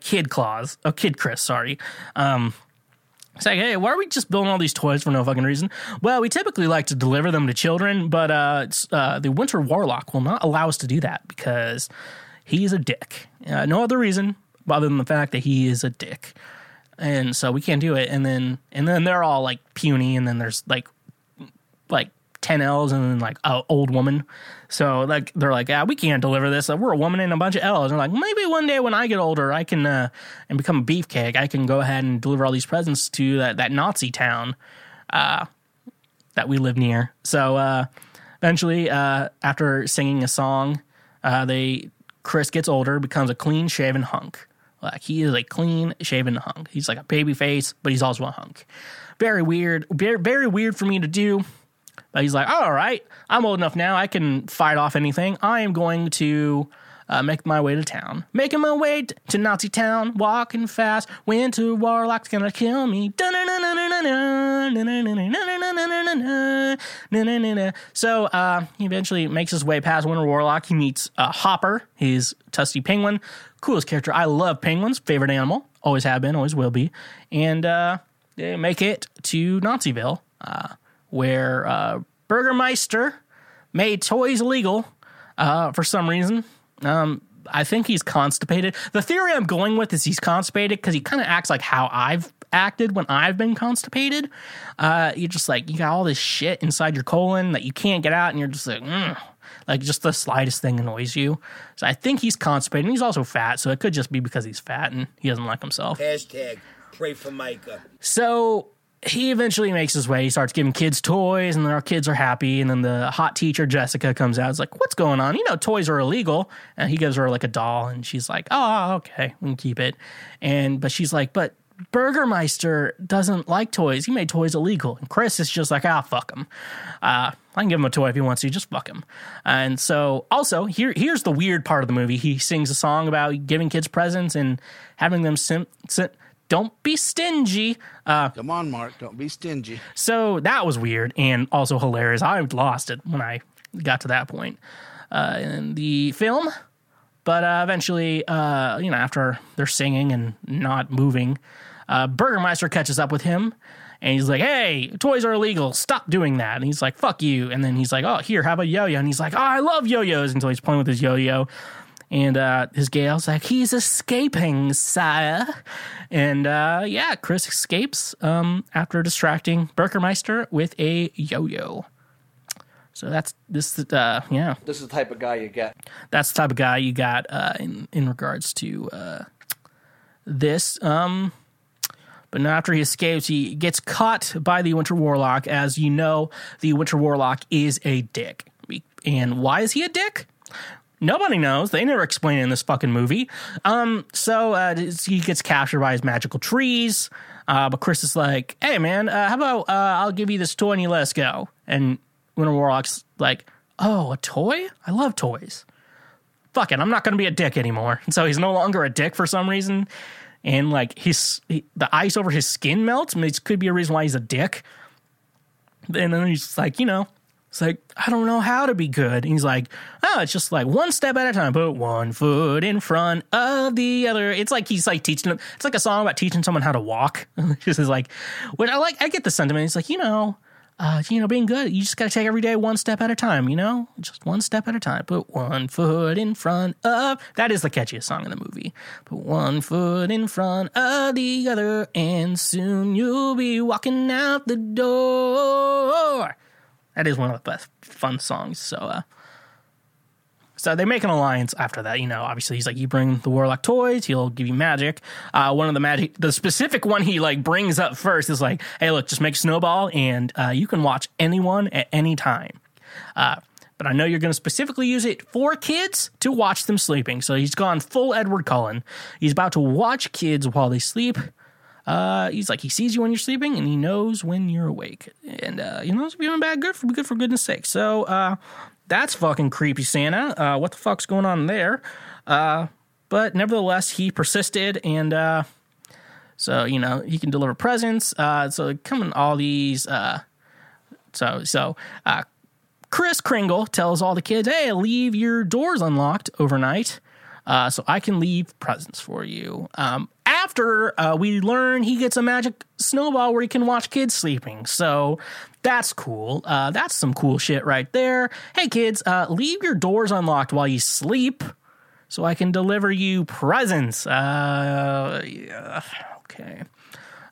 Kid Chris. It's like, hey, why are we just building all these toys for no fucking reason? Well, we typically like to deliver them to children, but the Winter Warlock will not allow us to do that because he's a dick. No other reason other than the fact that he is a dick. And so we can't do it. And then they're all like puny, and then there's like 10 elves and then like an old woman. So like they're like, yeah, we can't deliver this. We're a woman and a bunch of elves. And they're like, maybe one day when I get older, I can and become a beefcake. I can go ahead and deliver all these presents to that Nazi town that we live near. So eventually, after singing a song, Chris gets older, becomes a clean shaven hunk. Like, he is a clean-shaven hunk. He's like a baby face, but he's also a hunk. Very weird. Very weird for me to do. But he's like, all right, I'm old enough now. I can fight off anything. I am going to make my way to town. Making my way to Nazi town. Walking fast. Winter Warlock's gonna kill me. So he eventually makes his way past Winter Warlock. He meets Hopper, his tusty penguin. Coolest character. I love penguins. Favorite animal. Always have been. Always will be. And they make it to Naziville, where Burgermeister made toys illegal for some reason. I think he's constipated. The theory I'm going with is he's constipated because he kind of acts like how I've acted when I've been constipated. You're just like, you got all this shit inside your colon that you can't get out, and you're just like, Like, just the slightest thing annoys you. So I think he's constipated, and he's also fat, so it could just be because he's fat and he doesn't like himself. Hashtag pray for Micah. So he eventually makes his way. He starts giving kids toys, and our kids are happy. And then the hot teacher, Jessica, comes out. It's like, what's going on? You know, toys are illegal. And he gives her, like, a doll, and she's like, oh, okay, we can keep it. But she's like, but Burgermeister doesn't like toys. He made toys illegal. And Chris is just like, ah, fuck him. I can give him a toy if he wants to. Just fuck him. And so, also, here's the weird part of the movie. He sings a song about giving kids presents and having them don't be stingy. Come on, Mark. Don't be stingy. So that was weird and also hilarious. I lost it when I got to that point in the film. But eventually, after they're singing and not moving, Burgermeister catches up with him, and he's like, hey, toys are illegal. Stop doing that. And he's like, fuck you. And then he's like, oh, here, have a yo-yo. And he's like, oh, I love yo-yos. And so he's playing with his yo-yo. And his gal's like, he's escaping, sire. And Chris escapes after distracting Burgermeister with a yo-yo. So that's this, yeah. This is the type of guy you get. That's the type of guy you got in regards to this. But now after he escapes, he gets caught by the Winter Warlock. As you know, the Winter Warlock is a dick. And why is he a dick? Nobody knows. They never explain it in this fucking movie. So he gets captured by his magical trees. But Chris is like, hey, man, how about I'll give you this toy and you let us go. And Winter Warlock's like, oh, a toy? I love toys. Fuck it, I'm not going to be a dick anymore. And so he's no longer a dick for some reason. And, like, the ice over his skin melts. And it could be a reason why he's a dick. And then he's like, it's like, I don't know how to be good. And he's like, oh, it's just like one step at a time. Put one foot in front of the other. It's like he's like teaching them. It's like a song about teaching someone how to walk. This is like, which I like. I get the sentiment. It's like, being good, you just got to take every day one step at a time, just one step at a time. Put one foot in front of. That is the catchiest song in the movie. Put one foot in front of the other, and soon you'll be walking out the door. That is one of the best fun songs. So they make an alliance after that. Obviously he's like, you bring the Warlock toys, he'll give you magic. One of the magic, the specific one he like brings up first is like, hey, look, just make a snowball and you can watch anyone at any time. But I know you're going to specifically use it for kids to watch them sleeping. So he's gone full Edward Cullen. He's about to watch kids while they sleep. He's like, he sees you when you're sleeping and he knows when you're awake. And he knows if you're doing bad, good for goodness sake. So, that's fucking creepy, Santa. What the fuck's going on there? But nevertheless, he persisted, and so he can deliver presents. So coming all these. So Kris Kringle tells all the kids, "Hey, leave your doors unlocked overnight, so I can leave presents for you." after we learn he gets a magic snowball where he can watch kids sleeping. So that's cool. That's some cool shit right there. Hey, kids, leave your doors unlocked while you sleep so I can deliver you presents. Yeah, okay.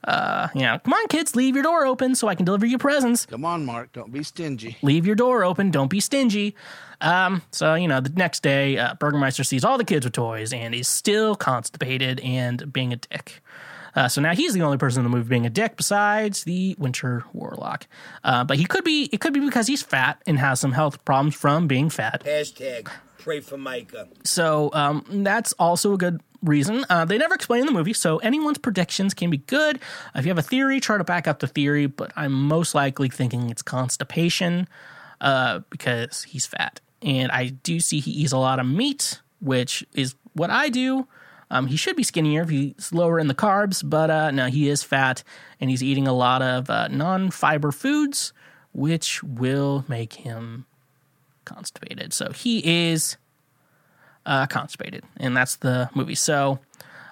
Yeah, come on, kids, leave your door open so I can deliver you presents. Come on, Mark, don't be stingy. Leave your door open, don't be stingy. So, you know, the next day, Burgermeister sees all the kids with toys and is still constipated and being a dick. So now he's the only person in the movie being a dick besides the Winter Warlock. But it could be because he's fat and has some health problems from being fat. Hashtag pray for Micah. So that's also a good reason. They never explain in the movie, so anyone's predictions can be good. If you have a theory, try to back up the theory, but I'm most likely thinking it's constipation because he's fat. And I do see he eats a lot of meat, which is what I do. He should be skinnier if he's lower in the carbs, but no, he is fat, and he's eating a lot of non-fiber foods, which will make him constipated. So he is constipated, and that's the movie. So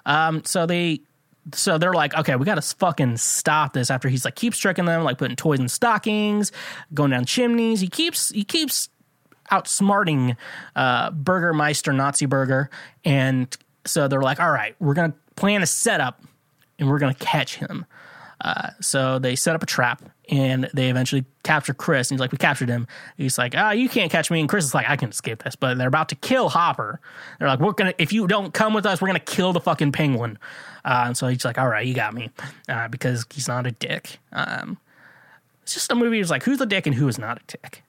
they're like, okay, we got to fucking stop this. After he's like keeps tricking them, like putting toys in stockings, going down chimneys. He keeps outsmarting Burgermeister Nazi Burger, and so they're like, all right, we're going to plan a setup and we're going to catch him. So they set up a trap and they eventually capture Chris. And he's like, we captured him. He's like, oh, you can't catch me. And Chris is like, I can escape this. But they're about to kill Hopper. They're like, if you don't come with us, we're going to kill the fucking penguin. And so he's like, all right, you got me, because he's not a dick. It's just a movie. It's like, who's a dick and who is not a dick.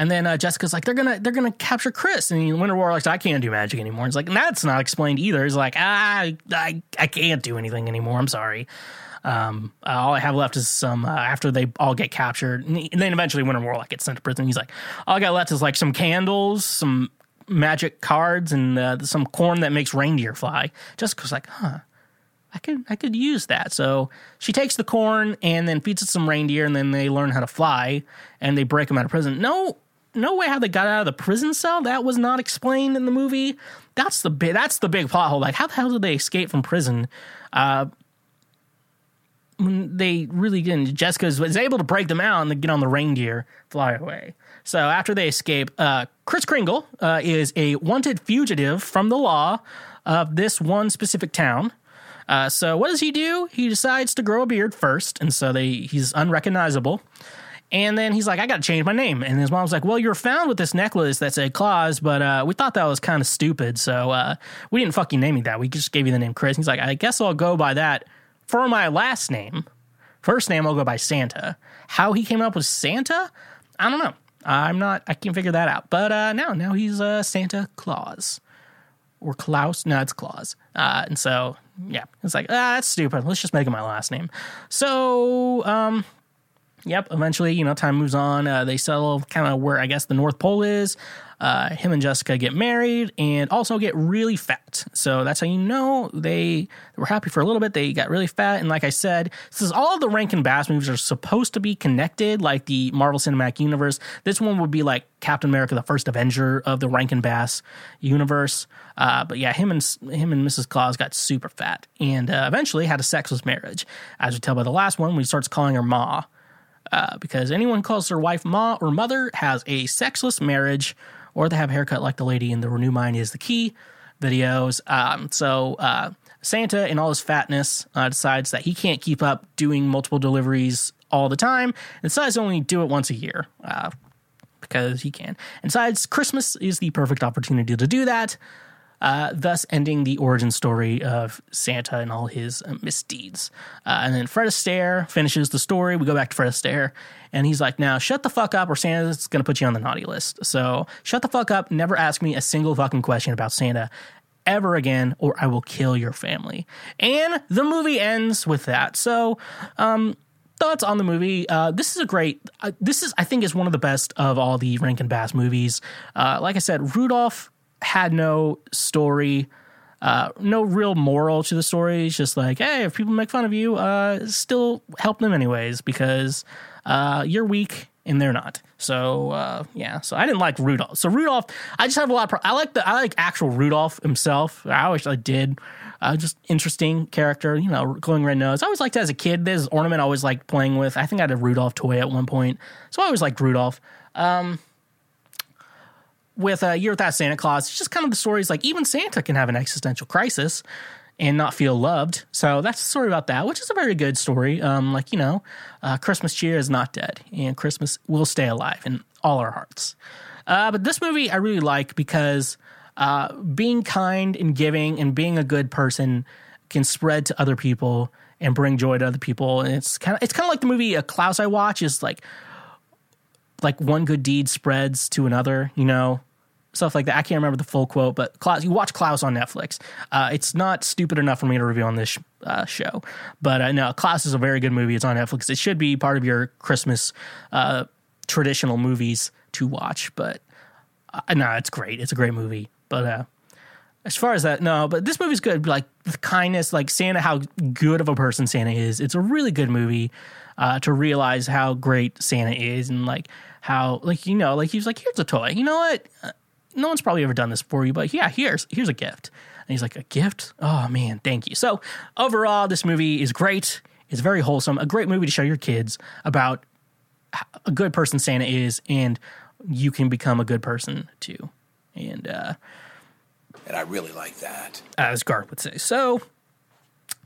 And then Jessica's like, they're gonna capture Chris. And Winter Warlock's like, I can't do magic anymore. He's like, and that's not explained either. He's like, I can't do anything anymore. I'm sorry. All I have left is some, after they all get captured. And then eventually Winter Warlock gets sent to prison. He's like, all I got left is like some candles, some magic cards, and some corn that makes reindeer fly. Jessica's like, huh. I could use that. So she takes the corn and then feeds it some reindeer, and then they learn how to fly, and they break them out of prison. No way how they got out of the prison cell. That was not explained in the movie. That's the big plot hole. Like, how the hell did they escape from prison? They really didn't. Jessica was able to break them out and get on the reindeer, fly away. So after they escape, Kris Kringle is a wanted fugitive from the law of this one specific town. So what does he do? He decides to grow a beard first, and so he's unrecognizable. And then he's like, I got to change my name. And his mom's like, well, you're found with this necklace that said Claus, but we thought that was kind of stupid, so we didn't fucking name you that. We just gave you the name Chris. And he's like, I guess I'll go by that for my last name. First name, I'll go by Santa. How he came up with Santa? I don't know. I can't figure that out. But now he's Santa Claus. Or Klaus. No, it's Claus. And so, yeah, it's like, that's stupid. Let's just make it my last name. So, yep, eventually, you know, time moves on. They settle kind of where, I guess, the North Pole is. Him and Jessica get married and also get really fat. So that's how you know they were happy for a little bit. They got really fat. And like I said, this is all of the Rankin Bass movies are supposed to be connected, like the Marvel Cinematic Universe. This one would be like Captain America, the first Avenger of the Rankin Bass universe. But yeah, him and Mrs. Claus got super fat and eventually had a sexless marriage. As we tell by the last one, when he starts calling her Ma, because anyone calls their wife Ma or mother has a sexless marriage, or they have a haircut like the lady in the Renew Mine is the Key videos. So Santa, in all his fatness, decides that he can't keep up doing multiple deliveries all the time, and decides to only do it once a year because he can. And decides Christmas is the perfect opportunity to do that, thus ending the origin story of Santa and all his misdeeds. And then Fred Astaire finishes the story. We go back to Fred Astaire, and he's like, now shut the fuck up or Santa's going to put you on the naughty list. So shut the fuck up. Never ask me a single fucking question about Santa ever again, or I will kill your family. And the movie ends with that. So, thoughts on the movie. This is a great, I think is one of the best of all the Rankin Bass movies. Like I said, Rudolph had no story, no real moral to the story. It's just like, hey, if people make fun of you, still help them anyways because you're weak and they're not. So, yeah, so I didn't like Rudolph. So Rudolph, I just have a lot of, I like actual Rudolph himself. I wish I did. Just interesting character, you know, glowing red nose. I always liked it as a kid. There's an ornament I always liked playing with. I think I had a Rudolph toy at one point. So I always liked Rudolph. With A Year Without Santa Claus, it's just kind of the stories like even Santa can have an existential crisis and not feel loved. So that's the story about that, which is a very good story. Like, you know, Christmas cheer is not dead, and Christmas will stay alive in all our hearts. But this movie I really like because being kind and giving and being a good person can spread to other people and bring joy to other people. And it's kind of like the movie Klaus I watch is like one good deed spreads to another, you know, stuff like that. I can't remember the full quote, but Klaus, you watch Klaus on Netflix. It's not stupid enough for me to review on this show, but no, Klaus is a very good movie. It's on Netflix. It should be part of your Christmas traditional movies to watch, but no, it's great. It's a great movie. But as far as that, no, but this movie's good. Like the kindness, like Santa, how good of a person Santa is. It's a really good movie to realize how great Santa is and like how, like, you know, like he was like, here's a toy. You know what? No one's probably ever done this for you, but yeah, here's a gift. And he's like, a gift? Oh man, thank you. So overall, this movie is great. It's very wholesome. A great movie to show your kids about how a good person Santa is, and you can become a good person too. And I really like that, as Garth would say. So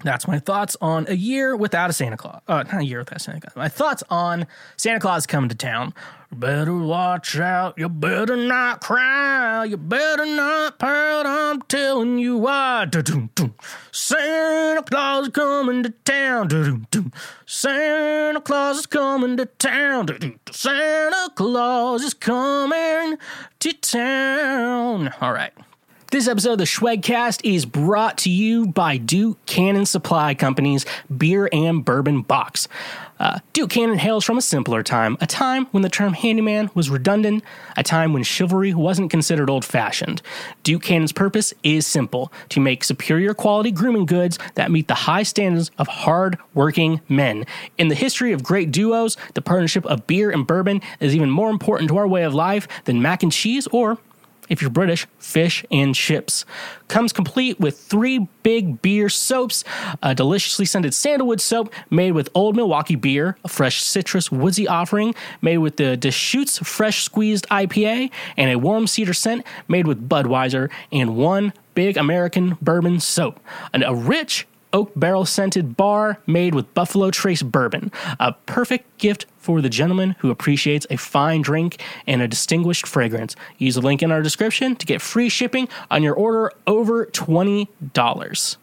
that's my thoughts on A Year Without a Santa Claus. Not A Year Without Santa Claus. My thoughts on Santa Claus Coming to Town. Better watch out. You better not cry. You better not pout. I'm telling you why. Do-do-do. Santa Claus is coming to town. Do-do-do. Santa Claus is coming to town. Do-do-do. Santa Claus is coming to town. All right. This episode of the Shwekcast is brought to you by Duke Cannon Supply Company's Beer and Bourbon Box. Duke Cannon hails from a simpler time, a time when the term handyman was redundant, a time when chivalry wasn't considered old-fashioned. Duke Cannon's purpose is simple, to make superior quality grooming goods that meet the high standards of hard-working men. In the history of great duos, the partnership of beer and bourbon is even more important to our way of life than mac and cheese or, if you're British, fish and chips. Comes complete with 3 big beer soaps, a deliciously scented sandalwood soap made with Old Milwaukee beer, a fresh citrus woodsy offering made with the Deschutes fresh squeezed IPA, and a warm cedar scent made with Budweiser, and 1 big American bourbon soap, and a rich oak barrel scented bar made with Buffalo Trace bourbon, a perfect gift for the gentleman who appreciates a fine drink and a distinguished fragrance. Use the link in our description to get free shipping on your order over $20.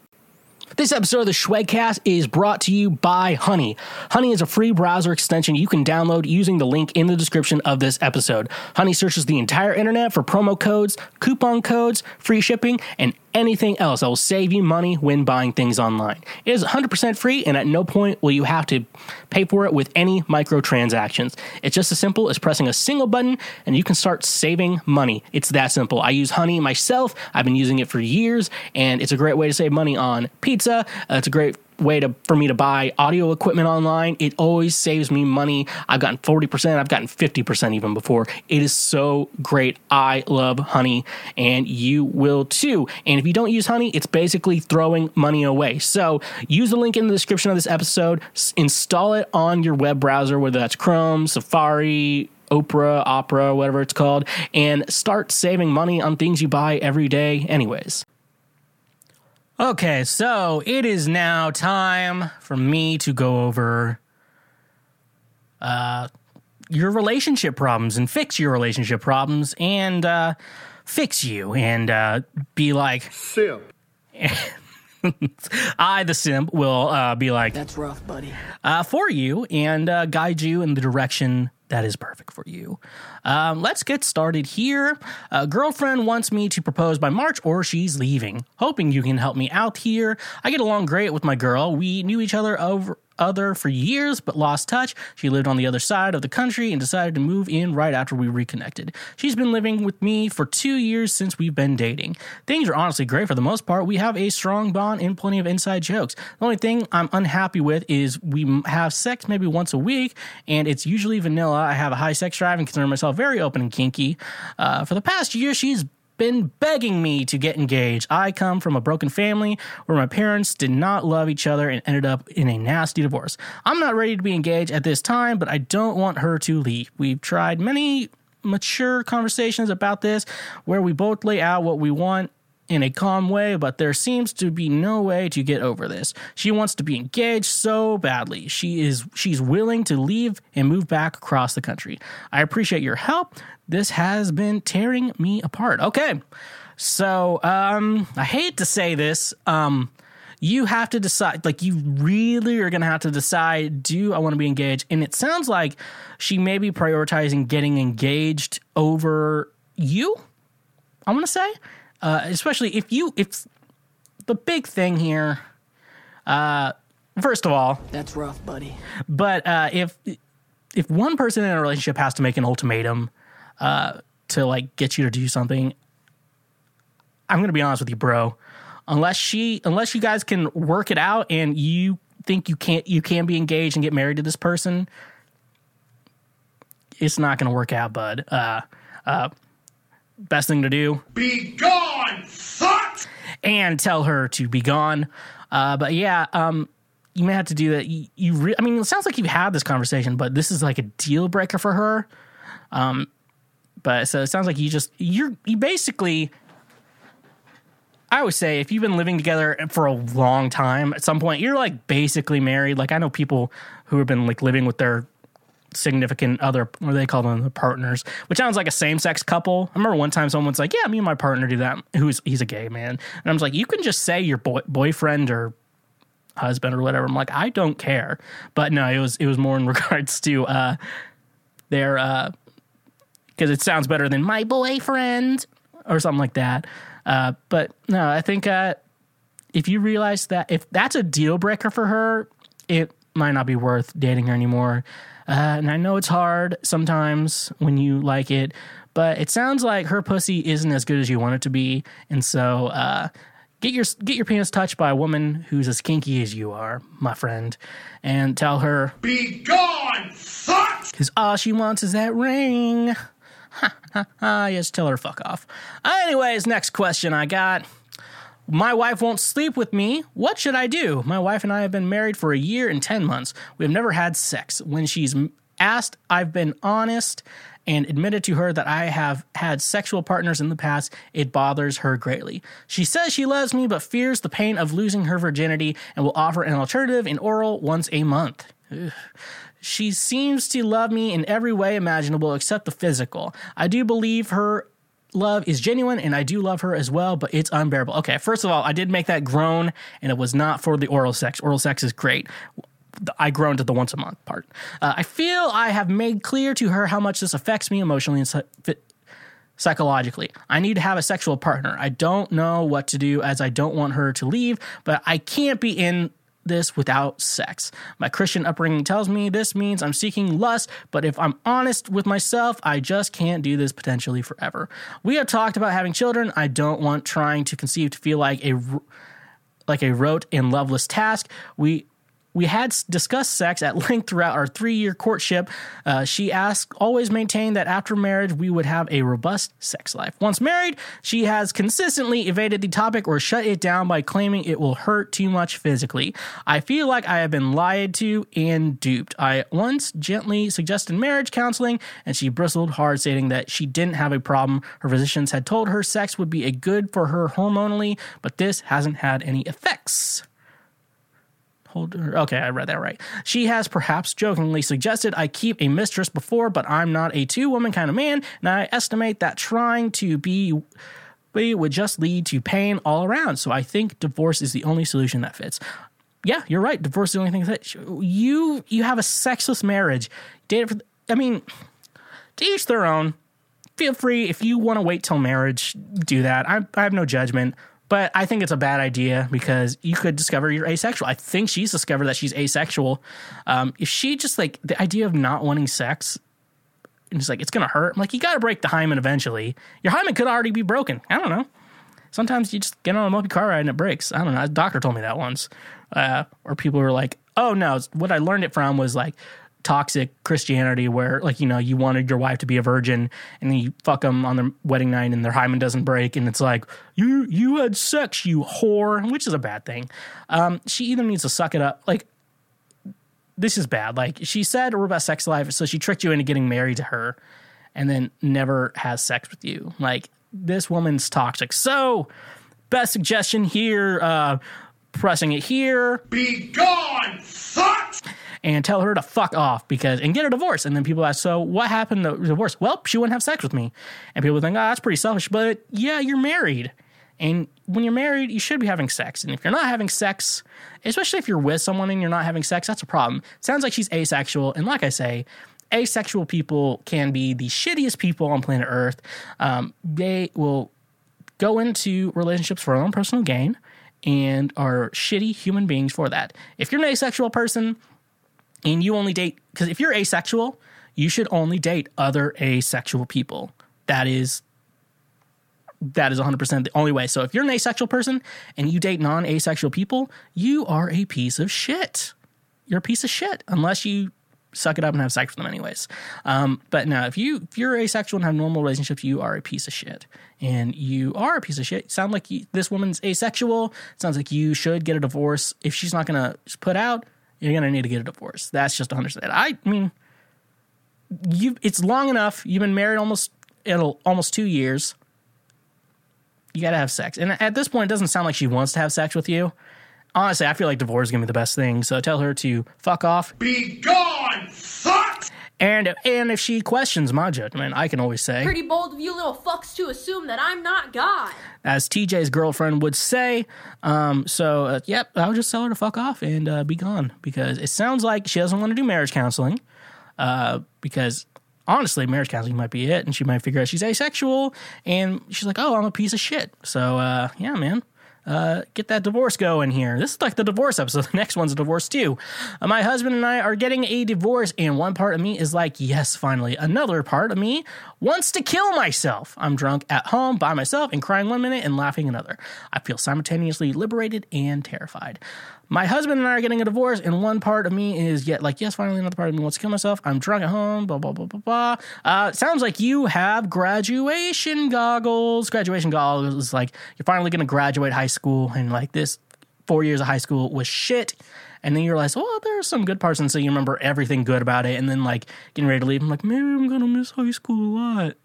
This episode of the Shwekcast is brought to you by Honey. Honey is a free browser extension you can download using the link in the description of this episode. Honey searches the entire internet for promo codes, coupon codes, free shipping, and anything else that will save you money when buying things online. It is 100% free, and at no point will you have to pay for it with any microtransactions. It's just as simple as pressing a single button, and you can start saving money. It's that simple. I use Honey myself. I've been using it for years, and it's a great way to save money on pizza. It's a great way for me to buy audio equipment online. It always saves me money. I've gotten 40%. I've gotten 50% even before. It is so great. I love Honey, and you will too. And if you don't use Honey, it's basically throwing money away. So use the link in the description of this episode. Install it on your web browser, whether that's Chrome, Safari, Opera, whatever it's called, and start saving money on things you buy every day anyways. Okay, so it is now time for me to go over your relationship problems and fix your relationship problems and fix you and be like... Simp. I, the simp, will be like... That's rough, buddy. For you and guide you in the direction that is perfect for you. Let's get started here. Girlfriend wants me to propose by March or she's leaving. Hoping you can help me out here. I get along great with my girl. We knew each other over other for years but lost touch. She lived on the other side of the country and decided to move in right after we reconnected. She's been living with me for 2 years since we've been dating. Things are honestly great for the most part. We have a strong bond and plenty of inside jokes. The only thing I'm unhappy with is we have sex maybe once a week, and it's usually vanilla. I have a high sex drive and consider myself very open and kinky. For the past year, she's been begging me to get engaged. I come from a broken family where my parents did not love each other and ended up in a nasty divorce. I'm not ready to be engaged at this time, but I don't want her to leave. We've tried many mature conversations about this where we both lay out what we want in a calm way, but there seems to be no way to get over this. She wants to be engaged so badly. She's willing to leave and move back across the country. I appreciate your help. This has been tearing me apart. Okay, so I hate to say this. You have to decide, like, you really are going to have to decide, do I want to be engaged? And it sounds like she may be prioritizing getting engaged over you, I'm going to say. Especially if the big thing here, first of all, that's rough, buddy. But if one person in a relationship has to make an ultimatum to like get you to do something, I'm gonna be honest with you, bro. Unless you guys can work it out and you think you can be engaged and get married to this person, it's not gonna work out, bud. Best thing to do, be gone, fuck, and tell her to be gone. But yeah, you may have to do that. I mean, it sounds like you've had this conversation, but this is like a deal breaker for her. But so it sounds like you basically, I would say, if you've been living together for a long time, at some point you're like basically married. Like, I know people who have been like living with their significant other, or they call them the partners, which sounds like a same-sex couple. I remember one time someone's like, yeah, me and my partner do that. He's a gay man. And I was like, you can just say your boyfriend or husband or whatever. I'm like, I don't care. But no, it was more in regards to their, because it sounds better than my boyfriend or something like that. But no, I think if you realize that if that's a deal breaker for her, it might not be worth dating her anymore. And I know it's hard sometimes when you like it, but it sounds like her pussy isn't as good as you want it to be. And so get your penis touched by a woman who's as kinky as you are, my friend, and tell her, be gone, fuck! Because all she wants is that ring. Ha, ha, ha. Yes, tell her fuck off. Anyways, next question I got. My wife won't sleep with me. What should I do? My wife and I have been married for a year and 10 months. We have never had sex. When she's asked, I've been honest and admitted to her that I have had sexual partners in the past. It bothers her greatly. She says she loves me but fears the pain of losing her virginity and will offer an alternative in oral once a month. Ugh. She seems to love me in every way imaginable except the physical. I do believe her love is genuine, and I do love her as well, but it's unbearable. Okay, first of all, I did make that groan, and it was not for the oral sex. Oral sex is great. I groaned at the once a month part. I feel I have made clear to her how much this affects me emotionally and psychologically. I need to have a sexual partner. I don't know what to do, as I don't want her to leave, but I can't be in this without sex. My Christian upbringing tells me this means I'm seeking lust, but if I'm honest with myself, I just can't do this potentially forever. We have talked about having children. I don't want trying to conceive to feel like a rote and loveless task. We had discussed sex at length throughout our 3-year courtship. She always maintained that after marriage, we would have a robust sex life. Once married, she has consistently evaded the topic or shut it down by claiming it will hurt too much physically. I feel like I have been lied to and duped. I once gently suggested marriage counseling, and she bristled hard, stating that she didn't have a problem. Her physicians had told her sex would be good for her hormonally, but this hasn't had any effects. Okay, I read that right. She has perhaps jokingly suggested I keep a mistress before, but I'm not a two-woman kind of man, and I estimate that trying to be would just lead to pain all around, so I think divorce is the only solution that fits. Yeah, you're right. Divorce is the only thing that fits. You have a sexless marriage. I mean, to each their own. Feel free. If you want to wait till marriage, do that. I have no judgment. But I think it's a bad idea because you could discover you're asexual. I think she's discovered that she's asexual. If she just like the idea of not wanting sex and just like, it's going to hurt. I'm like, you got to break the hymen eventually. Your hymen could already be broken. I don't know. Sometimes you just get on a multi car ride and it breaks. I don't know. A doctor told me that once. Or people were like, oh no, what I learned it from was like toxic Christianity where like, you know, you wanted your wife to be a virgin and then you fuck them on their wedding night and their hymen doesn't break. And it's like, you had sex, you whore, which is a bad thing. She either needs to suck it up. Like, this is bad. Like she said, we're about sex life. So she tricked you into getting married to her and then never has sex with you. Like this woman's toxic. So best suggestion here, pressing it here. Be gone, sucks! And tell her to fuck off and get a divorce. And then people ask, so what happened to divorce? Well, she wouldn't have sex with me. And people think, oh, that's pretty selfish. But yeah, you're married. And when you're married, you should be having sex. And if you're not having sex, especially if you're with someone and you're not having sex, that's a problem. Sounds like she's asexual. And like I say, asexual people can be the shittiest people on planet Earth. They will go into relationships for their own personal gain and are shitty human beings for that. If you're an asexual person, and you only date, because if you're asexual, you should only date other asexual people. That is 100% the only way. So if you're an asexual person and you date non-asexual people, you are a piece of shit. You're a piece of shit unless you suck it up and have sex with them anyways. But no, if you're asexual and have normal relationships, you are a piece of shit. And you are a piece of shit. Sound like this woman's asexual. Sounds like you should get a divorce. If she's not going to put out, you're going to need to get a divorce. That's just 100%. I mean, it's long enough. You've been married almost 2 years. You got to have sex. And at this point, it doesn't sound like she wants to have sex with you. Honestly, I feel like divorce is going to be the best thing. So tell her to fuck off. Be gone, fuck! And if she questions my judgment, I can always say, pretty bold of you little fucks to assume that I'm not God, as TJ's girlfriend would say. Yep, I would just tell her to fuck off and be gone, because it sounds like she doesn't want to do marriage counseling, because honestly, marriage counseling might be it, and she might figure out she's asexual, and she's like, oh, I'm a piece of shit. So, yeah, man. Get that divorce going here. This is like the divorce episode. The next one's a divorce too. My husband and I are getting a divorce, and one part of me is like, yes, finally. Another part of me wants to kill myself. I'm drunk at home by myself and crying 1 minute and laughing another. I feel simultaneously liberated and terrified. My husband and I are getting a divorce, and one part of me is yet like, yes, finally. Another part of me wants to kill myself. I'm drunk at home, blah, blah, blah, blah, blah. Sounds like you have graduation goggles. Graduation goggles is like you're finally going to graduate high school, and like this 4 years of high school was shit. And then you realize, oh, there are some good parts, and so you remember everything good about it. And then like getting ready to leave, I'm like, maybe I'm going to miss high school a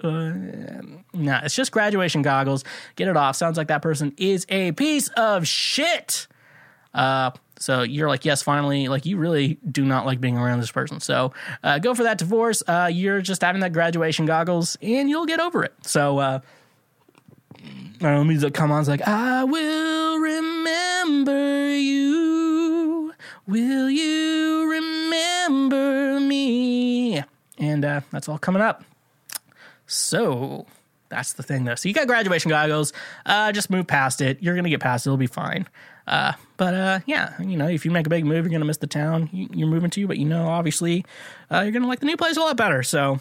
lot. Nah, it's just graduation goggles. Get it off. Sounds like that person is a piece of shit. So you're like, yes, finally, like you really do not like being around this person. So, go for that divorce. You're just having that graduation goggles and you'll get over it. So, music come on. It's like, I will remember you. Will you remember me? And, that's all coming up. So that's the thing though. So you got graduation goggles, just move past it. You're going to get past it. It'll be fine. Yeah, you know, if you make a big move, you're going to miss the town you're moving to, but you know, obviously, you're going to like the new place a lot better. So,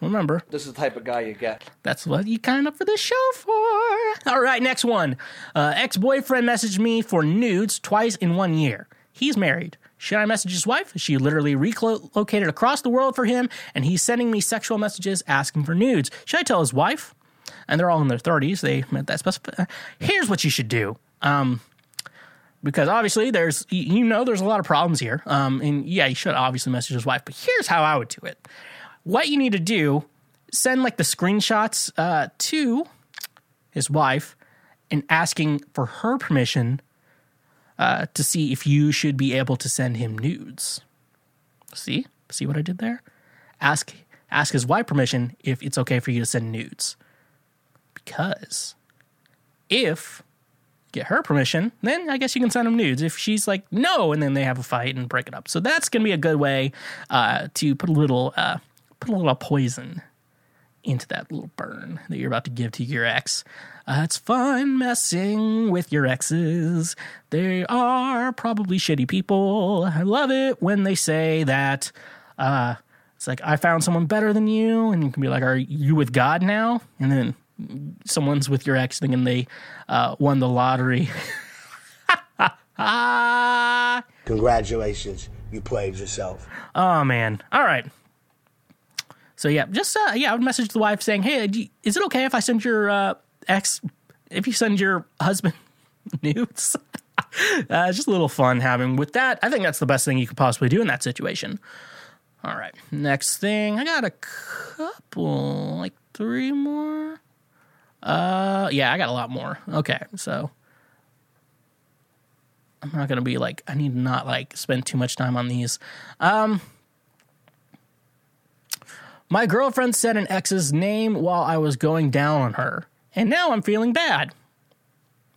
remember, this is the type of guy you get. That's what you kind of for this show for. All right. Next one. Ex-boyfriend messaged me for nudes twice in 1 year. He's married. Should I message his wife? She literally relocated across the world for him, and he's sending me sexual messages asking for nudes. Should I tell his wife? And they're all in their 30s. They meant that specific. Here's what you should do. Because obviously there's a lot of problems here. And yeah, you should obviously message his wife, but here's how I would do it. What you need to do, send like the screenshots, to his wife and asking for her permission, to see if you should be able to send him nudes. See what I did there? Ask his wife permission if it's okay for you to send nudes, because if get her permission, then I guess you can send them nudes. If she's like, no, and then they have a fight and break it up. So that's going to be a good way to put a little poison into that little burn that you're about to give to your ex. It's fun messing with your exes. They are probably shitty people. I love it when they say that. It's like, I found someone better than you. And you can be like, are you with God now? And then someone's with your ex thinking they won the lottery. Congratulations. You played yourself. Oh, man. All right. So, yeah, just, I would message the wife saying, hey, is it okay if I send your if you send your husband nudes? It's just a little fun having with that. I think that's the best thing you could possibly do in that situation. All right. Next thing. I got a couple, like 3 more. I got a lot more. Okay. So I'm not going to be like, I need to not like spend too much time on these. My girlfriend said an ex's name while I was going down on her, and now I'm feeling bad.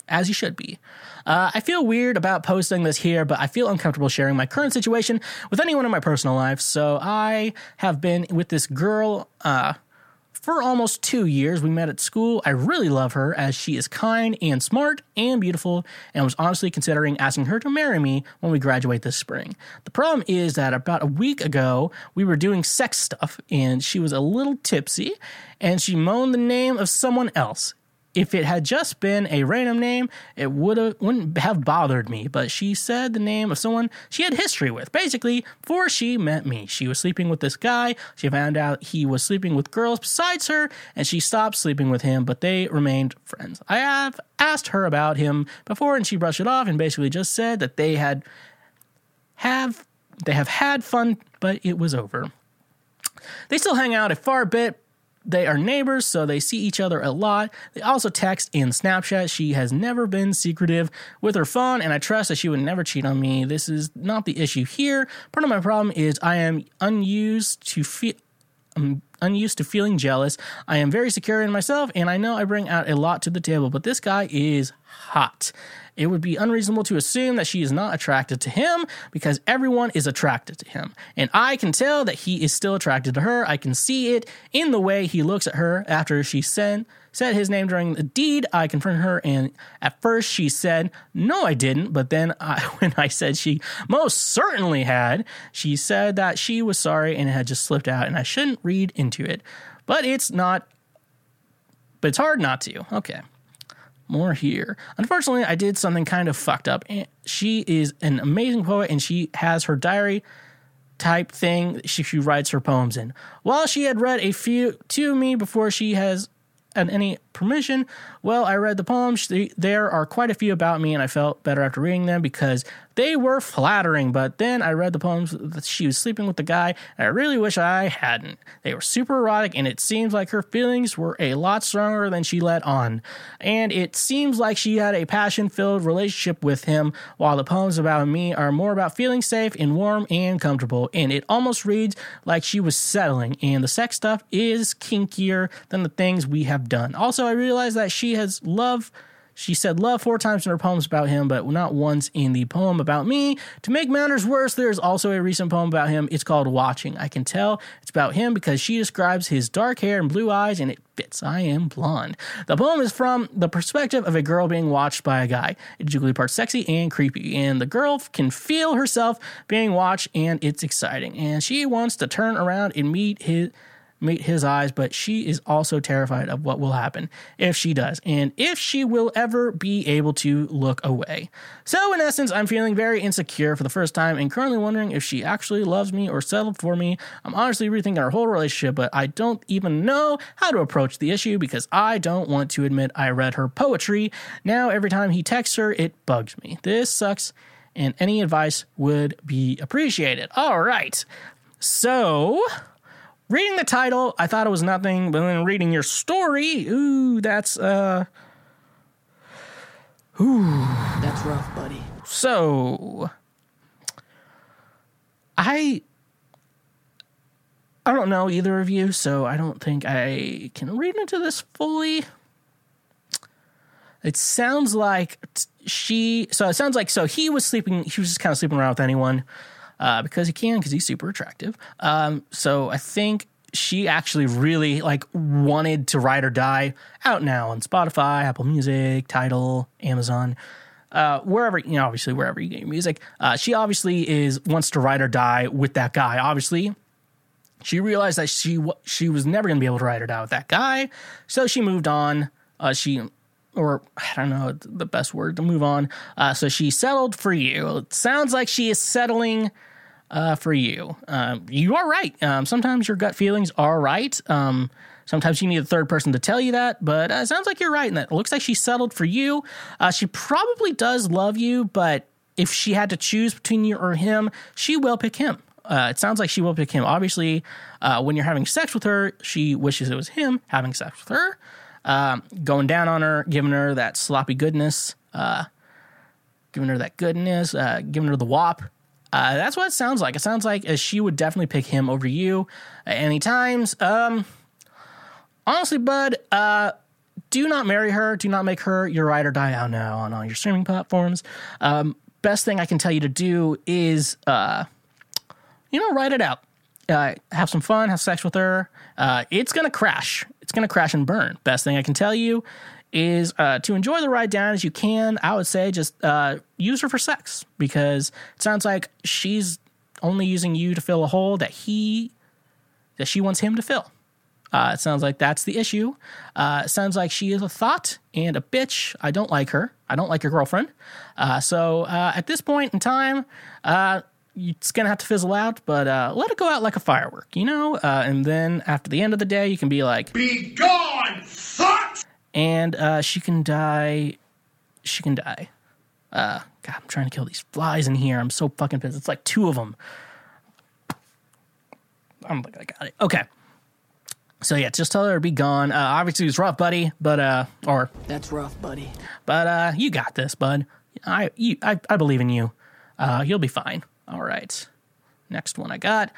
As you should be. I feel weird about posting this here, but I feel uncomfortable sharing my current situation with anyone in my personal life. So I have been with this girl for almost 2 years. We met at school. I really love her as she is kind and smart and beautiful, and was honestly considering asking her to marry me when we graduate this spring. The problem is that about a week ago, we were doing sex stuff, and she was a little tipsy, and she moaned the name of someone else. If it had just been a random name, it wouldn't have bothered me, but she said the name of someone she had history with. Basically, before she met me, she was sleeping with this guy. She found out he was sleeping with girls besides her, and she stopped sleeping with him, but they remained friends. I have asked her about him before, and she brushed it off and basically just said that they have had fun, but it was over. They still hang out a fair bit. They are neighbors, so they see each other a lot. They also text and Snapchat. She has never been secretive with her phone, and I trust that she would never cheat on me. This is not the issue here. Part of my problem is I am unused to feeling jealous. I am very secure in myself, and I know I bring out a lot to the table, but this guy is hot. It would be unreasonable to assume that she is not attracted to him because everyone is attracted to him. And I can tell that he is still attracted to her. I can see it in the way he looks at her after she said his name during the deed. I confronted her, and at first she said, no, I didn't. But then when I said she most certainly had, she said that she was sorry and it had just slipped out and I shouldn't read into it. But it's hard not to. Okay. More here. Unfortunately, I did something kind of fucked up. She is an amazing poet, and she has her diary type thing she writes her poems in. While she had read a few to me before she has any permission, well, I read the poems. There are quite a few about me, and I felt better after reading them because they were flattering. But then I read the poems that she was sleeping with the guy, and I really wish I hadn't. They were super erotic, and it seems like her feelings were a lot stronger than she let on. And it seems like she had a passion-filled relationship with him, while the poems about me are more about feeling safe and warm and comfortable. And it almost reads like she was settling, and the sex stuff is kinkier than the things we have done. Also, I realized that she said love 4 times in her poems about him, but not once in the poem about me. To make matters worse, there's also a recent poem about him. It's called Watching. I can tell it's about him because she describes his dark hair and blue eyes, and it fits. I am blonde. The poem is from the perspective of a girl being watched by a guy. It's equally parts sexy and creepy, and the girl can feel herself being watched, and it's exciting. And she wants to turn around and meet his eyes, but she is also terrified of what will happen if she does, and if she will ever be able to look away. So in essence, I'm feeling very insecure for the first time and currently wondering if she actually loves me or settled for me. I'm honestly rethinking our whole relationship, but I don't even know how to approach the issue because I don't want to admit I read her poetry. Now every time he texts her, it bugs me. This sucks, and any advice would be appreciated. All right. So reading the title, I thought it was nothing, but then reading your story, ooh, that's, that's rough, buddy. So, I don't know either of you, so I don't think I can read into this fully. It sounds like he was just kind of sleeping around with anyone. Because he can, because he's super attractive. So I think she actually really like wanted to Ride or Die out now on Spotify, Apple Music, Tidal, Amazon, wherever, you know, obviously wherever you get your music. She obviously wants to ride or die with that guy. Obviously, she realized that she was never going to be able to ride or die with that guy. So she moved on. I don't know the best word to move on. So she settled for you. It sounds like she is settling for you. You are right. Sometimes your gut feelings are right. Sometimes you need a third person to tell you that, but it sounds like you're right in that. It looks like she settled for you. She probably does love you, but if she had to choose between you or him, she will pick him. It sounds like she will pick him. Obviously, when you're having sex with her, she wishes it was him having sex with her, going down on her, giving her that sloppy goodness, giving her the wop. That's what it sounds like. It sounds like she would definitely pick him over you at any times. Honestly, bud, do not marry her. Do not make her your ride or die out now on all your streaming platforms. Best thing I can tell you to do is, ride it out. Have some fun. Have sex with her. It's going to crash. It's going to crash and burn. Best thing I can tell you is to enjoy the ride down as you can. I would say just use her for sex, because it sounds like she's only using you to fill a hole that she wants him to fill. It sounds like that's the issue. It sounds like she is a thought and a bitch. I don't like her. I don't like your girlfriend. So at this point in time, it's going to have to fizzle out, but let it go out like a firework, you know? And then after the end of the day, you can be like, "Be gone, slut!" And she can die. She can die. God, I'm trying to kill these flies in here. I'm so fucking pissed. It's like two of them. I'm like, I got it. Okay. So yeah, just tell her to be gone. Obviously, it's rough, buddy. That's rough, buddy. But you got this, bud. I believe in you. You'll be fine. All right. Next one I got.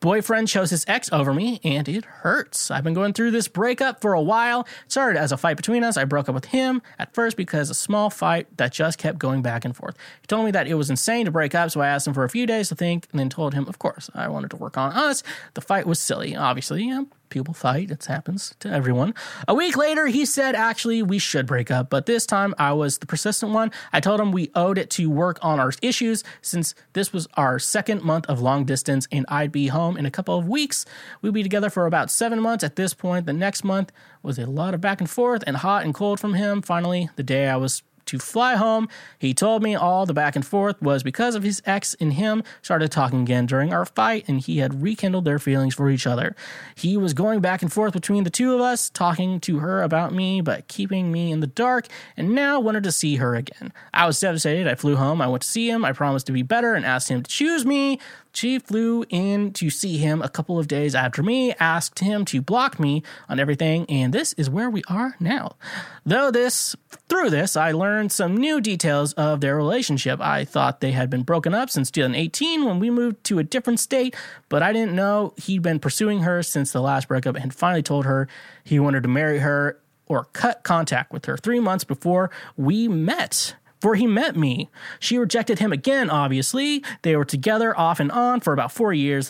Boyfriend chose his ex over me, and it hurts. I've been going through this breakup for a while. It started as a fight between us. I broke up with him at first because a small fight that just kept going back and forth. He told me that it was insane to break up, so I asked him for a few days to think, and then told him, of course, I wanted to work on us. The fight was silly. Obviously, people fight. It happens to everyone. A week later, he said, actually, we should break up, but this time I was the persistent one. I told him we owed it to work on our issues since this was our second month of long distance, and I'd be home in a couple of weeks. We'd be together for about 7 months at this point. The next month was a lot of back and forth and hot and cold from him. Finally, the day I was to fly home, he told me all the back and forth was because of his ex and him started talking again during our fight, and he had rekindled their feelings for each other. He was going back and forth between the two of us, talking to her about me, but keeping me in the dark, and now wanted to see her again. I was devastated. I flew home. I went to see him. I promised to be better and asked him to choose me. She flew in to see him a couple of days after me, asked him to block me on everything, and this is where we are now. Through this, I learned some new details of their relationship. I thought they had been broken up since 2018 when we moved to a different state, but I didn't know he'd been pursuing her since the last breakup and finally told her he wanted to marry her or cut contact with her 3 months before we met. Before he met me, she rejected him again, obviously. They were together off and on for about 4 years.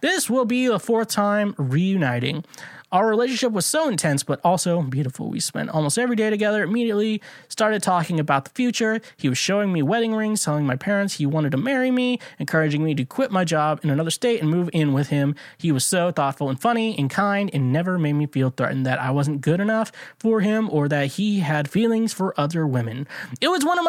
This will be the fourth time reuniting. Our relationship was so intense, but also beautiful. We spent almost every day together, immediately started talking about the future. He was showing me wedding rings, telling my parents he wanted to marry me, encouraging me to quit my job in another state and move in with him. He was so thoughtful and funny and kind and never made me feel threatened that I wasn't good enough for him or that he had feelings for other women. It was one of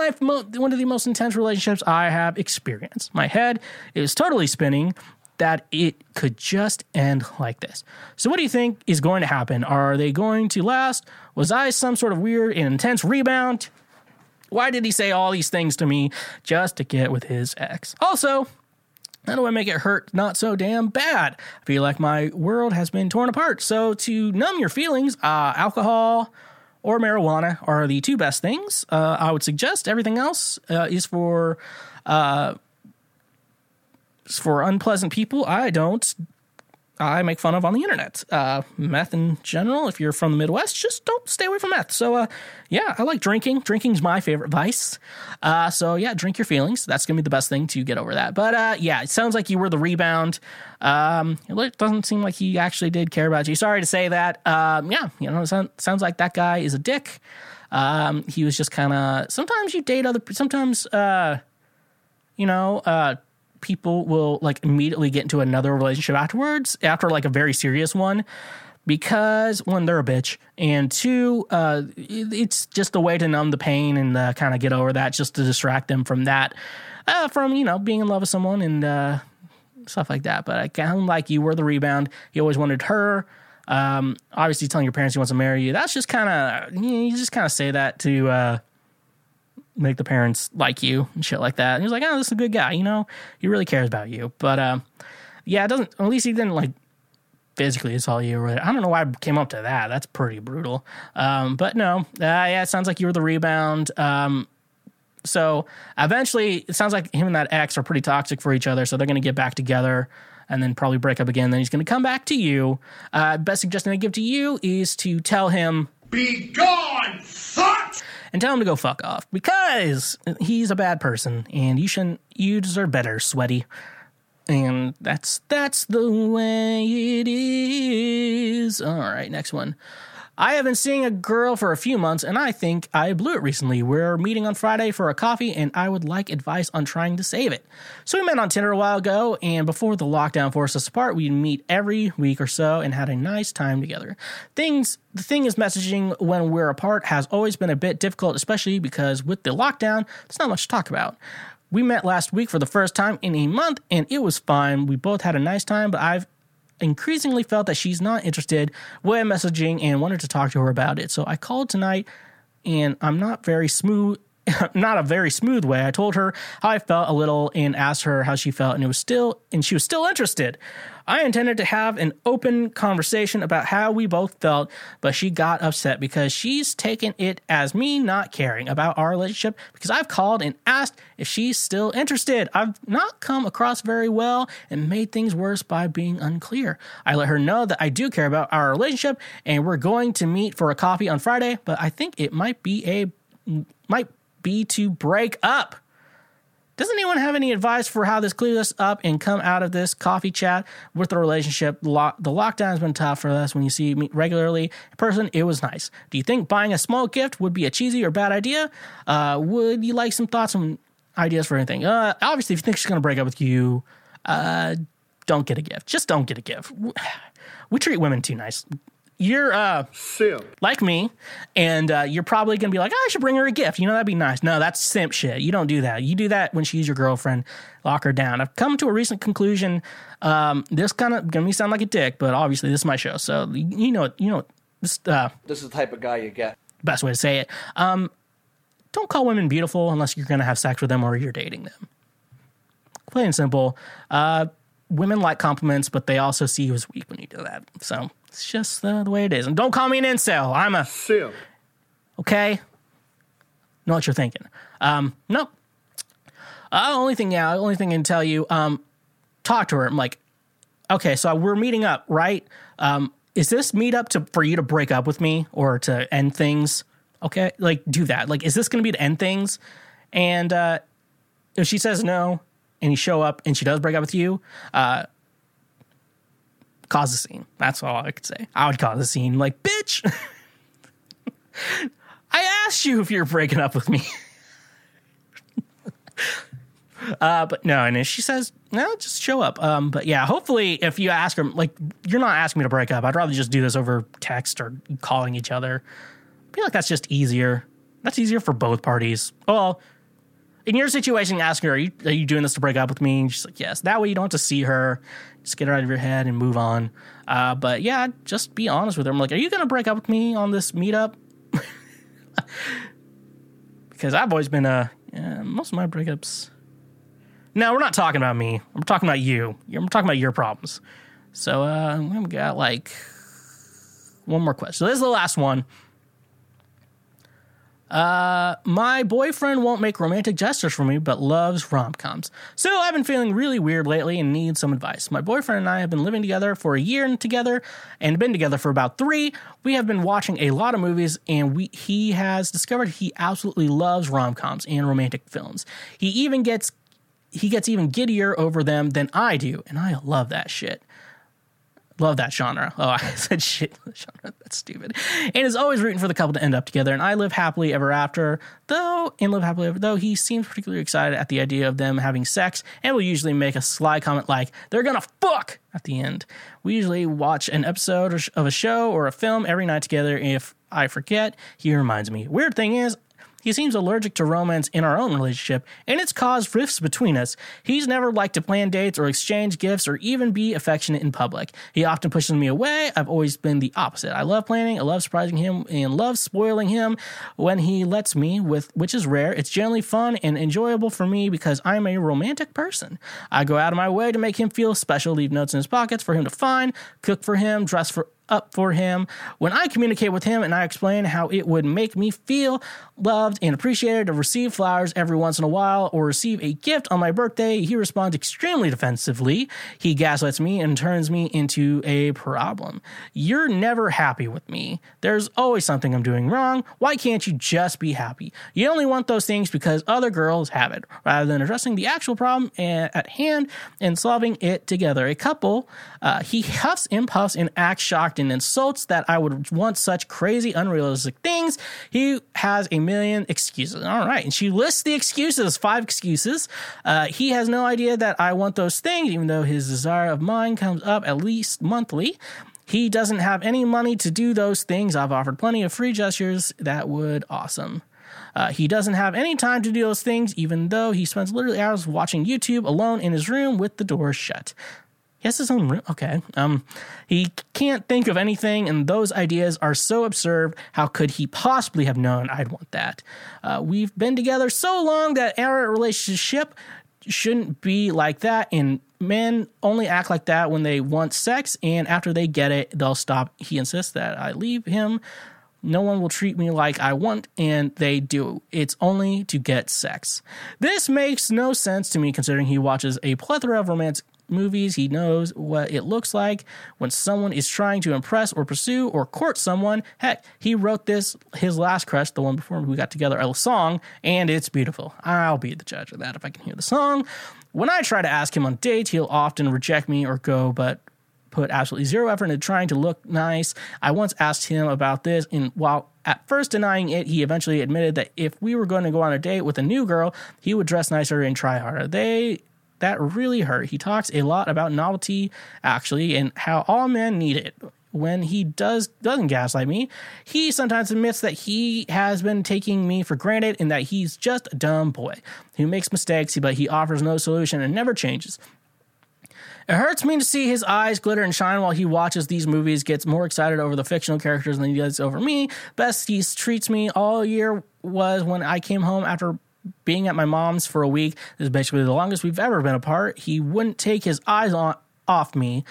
the most intense relationships I have experienced. My head is totally spinning that it could just end like this. So what do you think is going to happen? Are they going to last? Was I some sort of weird and intense rebound? Why did he say all these things to me just to get with his ex? Also, how do I make it hurt not so damn bad? I feel like my world has been torn apart. So to numb your feelings, alcohol or marijuana are the two best things. I would suggest everything else is for unpleasant people. I don't I make fun of on the internet. Meth in general, if you're from the Midwest, just don't stay away from meth. So, yeah, I like drinking. Drinking's my favorite vice. So, yeah, drink your feelings. That's going to be the best thing to get over that. But, yeah, it sounds like you were the rebound. It doesn't seem like he actually did care about you. Sorry to say that. Yeah, you know, it sounds like that guy is a dick. He was just kind of, sometimes you date other, sometimes, you know, people will like immediately get into another relationship afterwards, after like a very serious one, because one, they're a bitch, and two, it's just a way to numb the pain and kind of get over that, just to distract them from that, from, you know, being in love with someone and stuff like that. But I kind of like you were the rebound. He always wanted her. Obviously telling your parents he wants to marry you, that's just kind of, you know, you just kind of say that to make the parents like you and shit like that. And he's like, oh, this is a good guy, you know, he really cares about you. But yeah, it doesn't, at least he didn't like physically assault you or whatever. I don't know why I came up to that. That's pretty brutal. But no, yeah, it sounds like you were the rebound. So eventually it sounds like him and that ex are pretty toxic for each other, so they're going to get back together and then probably break up again. Then he's going to come back to you. Best suggestion I give to you is to tell him, be gone, fuck! And tell him to go fuck off, because he's a bad person and you shouldn't, you deserve better, sweaty. And that's the way it is. All right, next one. I have been seeing a girl for a few months and I think I blew it recently. We're meeting on Friday for a coffee and I would like advice on trying to save it. So we met on Tinder a while ago, and before the lockdown forced us apart, we'd meet every week or so and had a nice time together. The thing is, messaging when we're apart has always been a bit difficult, especially because with the lockdown, there's not much to talk about. We met last week for the first time in a month and it was fine. We both had a nice time, but I've increasingly felt that she's not interested when messaging and wanted to talk to her about it. So I called tonight and I'm not very smooth, not a very smooth way. I told her how I felt a little and asked her how she felt, and she was still interested. I intended to have an open conversation about how we both felt, but she got upset because she's taken it as me not caring about our relationship because I've called and asked if she's still interested. I've not come across very well and made things worse by being unclear. I let her know that I do care about our relationship and we're going to meet for a coffee on Friday, but I think it might be to break up. Does anyone have any advice for how this clears us up and come out of this coffee chat with the relationship? The lockdown has been tough for us. When you see me regularly in person, it was nice. Do you think buying a small gift would be a cheesy or bad idea? Would you like some thoughts and ideas for anything? Obviously, if you think she's going to break up with you, don't get a gift. Just don't get a gift. We treat women too nice. You're simp. Like me, and you're probably going to be like, oh, I should bring her a gift. You know, that'd be nice. No, that's simp shit. You don't do that. You do that when she's your girlfriend. Lock her down. I've come to a recent conclusion. This kind of going to sound like a dick, but obviously this is my show. So, you know, this is the type of guy you get. Best way to say it. Don't call women beautiful unless you're going to have sex with them or you're dating them. Plain and simple. Women like compliments, but they also see you as weak when you do that. So it's just the way it is. And don't call me an incel. I'm a simp. Okay? Know what you're thinking. No. Only thing I can tell you, talk to her. I'm like, okay, so we're meeting up, right? Is this meetup for you to break up with me or to end things? Okay? Like, do that. Like, is this going to be to end things? And if she says no and you show up and she does break up with you, cause a scene. That's all I could say. I would cause a scene. Like, bitch, I asked you if you're breaking up with me. But no, and if she says no, just show up. But yeah, hopefully if you ask her, like, you're not asking me to break up. I'd rather just do this over text or calling each other. I feel like that's just easier. That's easier for both parties. Well, in your situation, ask her, are you doing this to break up with me? And she's like, yes. That way you don't have to see her. Just get her out of your head and move on. But yeah, just be honest with her. I'm like, are you going to break up with me on this meetup? Because I've always been most of my breakups. No, we're not talking about me. I'm talking about you. I'm talking about your problems. So I've got like one more question. So this is the last one. My boyfriend won't make romantic gestures for me, but loves rom-coms. So I've been feeling really weird lately and need some advice. My boyfriend and I have been living together for a year and been together for about 3. We have been watching a lot of movies, and he has discovered he absolutely loves rom-coms and romantic films. He gets even giddier over them than I do, and I love that shit. Love that genre. Oh, I said shit. Genre. That's stupid. And is always rooting for the couple to end up together. And I live happily ever after, though he seems particularly excited at the idea of them having sex and will usually make a sly comment like, they're gonna fuck at the end. We usually watch an episode of a show or a film every night together. If I forget, he reminds me. Weird thing is, he seems allergic to romance in our own relationship, and it's caused rifts between us. He's never liked to plan dates or exchange gifts or even be affectionate in public. He often pushes me away. I've always been the opposite. I love planning, I love surprising him, and love spoiling him when he lets me, which is rare. It's generally fun and enjoyable for me because I'm a romantic person. I go out of my way to make him feel special, leave notes in his pockets for him to find, cook for him, dress up for him. When I communicate with him and I explain how it would make me feel loved and appreciated to receive flowers every once in a while or receive a gift on my birthday, he responds extremely defensively. He gaslights me and turns me into a problem. You're never happy with me. There's always something I'm doing wrong. Why can't you just be happy? You only want those things because other girls have it, rather than addressing the actual problem at hand and solving it together. A couple, he huffs and puffs and acts shocked and insults that I would want such crazy, unrealistic things. He has a million excuses. All right. And she lists the excuses, 5 excuses. He has no idea that I want those things, even though his desire of mine comes up at least monthly. He doesn't have any money to do those things. I've offered plenty of free gestures that would awesome. He doesn't have any time to do those things, even though he spends literally hours watching YouTube alone in his room with the door shut. He has his own room. Okay. He can't think of anything, and those ideas are so absurd. How could he possibly have known I'd want that? We've been together so long that our relationship shouldn't be like that, and men only act like that when they want sex, and after they get it, they'll stop. He insists that I leave him. No one will treat me like I want, and they do. It's only to get sex. This makes no sense to me, considering he watches a plethora of romantic movies. He knows what it looks like when someone is trying to impress or pursue or court someone. Heck, he wrote this, his last crush, the one before we got together, a song, and it's beautiful. I'll be the judge of that if I can hear the song. When I try to ask him on dates, he'll often reject me or put absolutely zero effort into trying to look nice. I once asked him about this, and while at first denying it, he eventually admitted that if we were going to go on a date with a new girl, he would dress nicer and try harder. That really hurt. He talks a lot about novelty, actually, and how all men need it. When he doesn't gaslight me, he sometimes admits that he has been taking me for granted and that he's just a dumb boy who makes mistakes, but he offers no solution and never changes. It hurts me to see his eyes glitter and shine while he watches these movies, gets more excited over the fictional characters than he does over me. Best he treats me all year was when I came home after being at my mom's for a week. This is basically the longest we've ever been apart. He wouldn't take his eyes off me,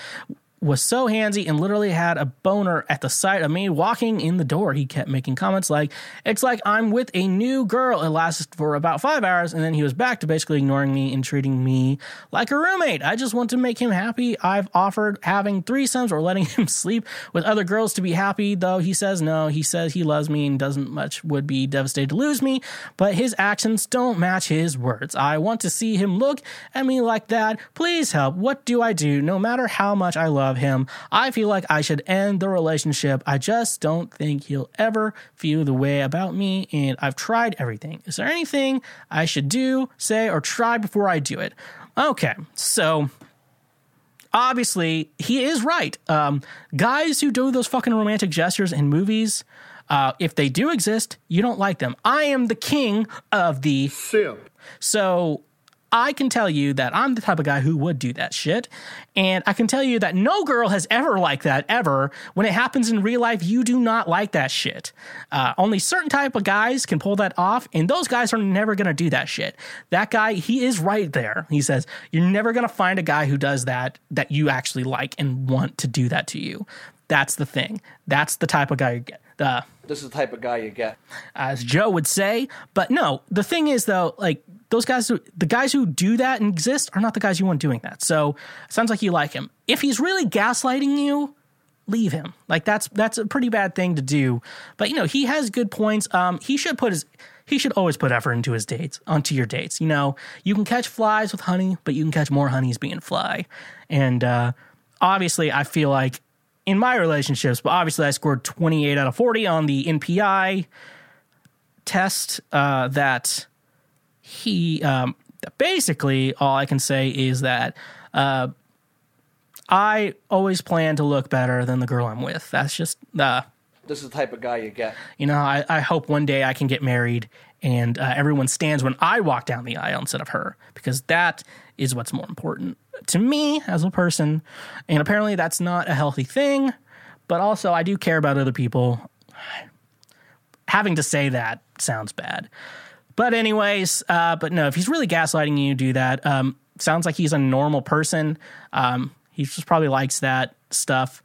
was so handsy, and literally had a boner at the sight of me walking in the door. He kept making comments like, it's like I'm with a new girl. It lasted for about 5 hours, and then he was back to basically ignoring me and treating me like a roommate. I just want to make him happy. I've offered having threesomes or letting him sleep with other girls to be happy, though he says no. He says he loves me and would be devastated to lose me, but his actions don't match his words. I want to see him look at me like that. Please help. What do I do? No matter how much I love him, I feel like I should end the relationship. I just don't think he'll ever feel the way about me, and I've tried everything. Is there anything I should do, say, or try before I do it? Okay, so obviously he is right. Guys who do those fucking romantic gestures in movies, if they do exist, you don't like them. I am the king of the simp. So I can tell you that I'm the type of guy who would do that shit, and I can tell you that no girl has ever liked that, ever. When it happens in real life, you do not like that shit. Only certain type of guys can pull that off, and those guys are never going to do that shit. That guy, he is right there. He says, you're never going to find a guy who does that you actually like and want to do that to you. That's the thing. That's the type of guy you get. This is the type of guy you get. As Joe would say. But no, the thing is, though, like, those guys, the guys who do that and exist are not the guys you want doing that. So it sounds like you like him. If he's really gaslighting you, leave him. Like, that's a pretty bad thing to do. But, you know, he has good points. He should always put effort into his dates, onto your dates. You know, you can catch flies with honey, but you can catch more honeys being fly. And obviously, I feel like in my relationships, but obviously I scored 28 out of 40 on the NPI test, that he, basically all I can say is that, I always plan to look better than the girl I'm with. That's just, this is the type of guy you get. You know, I hope one day I can get married and everyone stands when I walk down the aisle instead of her, because that is what's more important to me as a person. And apparently that's not a healthy thing, but also I do care about other people. Having to say that sounds bad. But anyways, but no, if he's really gaslighting you, do that. Sounds like he's a normal person. He just probably likes that stuff.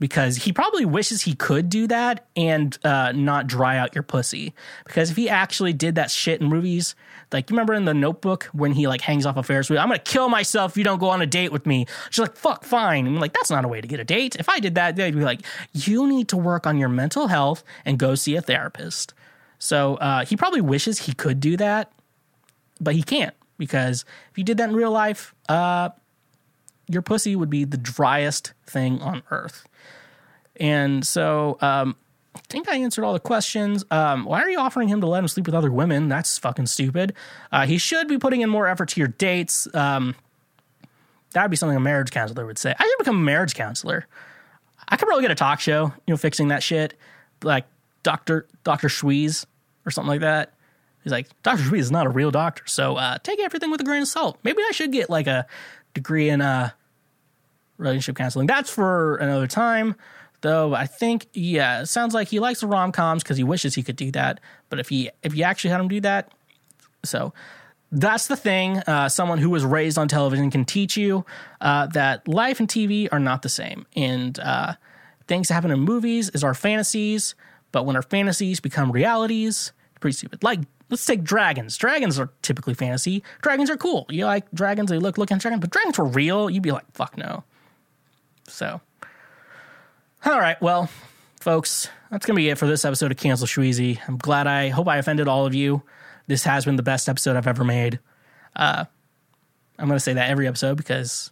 Because he probably wishes he could do that and not dry out your pussy. Because if he actually did that shit in movies, like, you remember in The Notebook when he, like, hangs off a Ferris wheel? I'm going to kill myself if you don't go on a date with me. She's like, fuck, fine. And I'm like, that's not a way to get a date. If I did that, they'd be like, you need to work on your mental health and go see a therapist. So he probably wishes he could do that, but he can't. Because if he did that in real life, your pussy would be the driest thing on earth. And so I think I answered all the questions. Why are you offering him to let him sleep with other women? That's fucking stupid. He should be putting in more effort to your dates. That would be something a marriage counselor would say. I should become a marriage counselor. I could probably get a talk show, you know, fixing that shit. Like Dr. Shweezy or something like that. He's like, Dr. Shweezy is not a real doctor, so take everything with a grain of salt. Maybe I should get like a degree in relationship counseling. That's for another time, though. I think, yeah, it sounds like he likes the rom-coms because he wishes he could do that. But if you actually had him do that, so that's the thing. Someone who was raised on television can teach you that life and TV are not the same. And things that happen in movies is our fantasies, but when our fantasies become realities, it's pretty stupid. Like, let's take dragons. Dragons are typically fantasy. Dragons are cool. You like dragons, they look at dragons, but dragons were real, you'd be like, fuck no. So, all right, well, folks, that's going to be it for this episode of Cancel Shweezy. I'm glad I hope I offended all of you. This has been the best episode I've ever made. I'm going to say that every episode because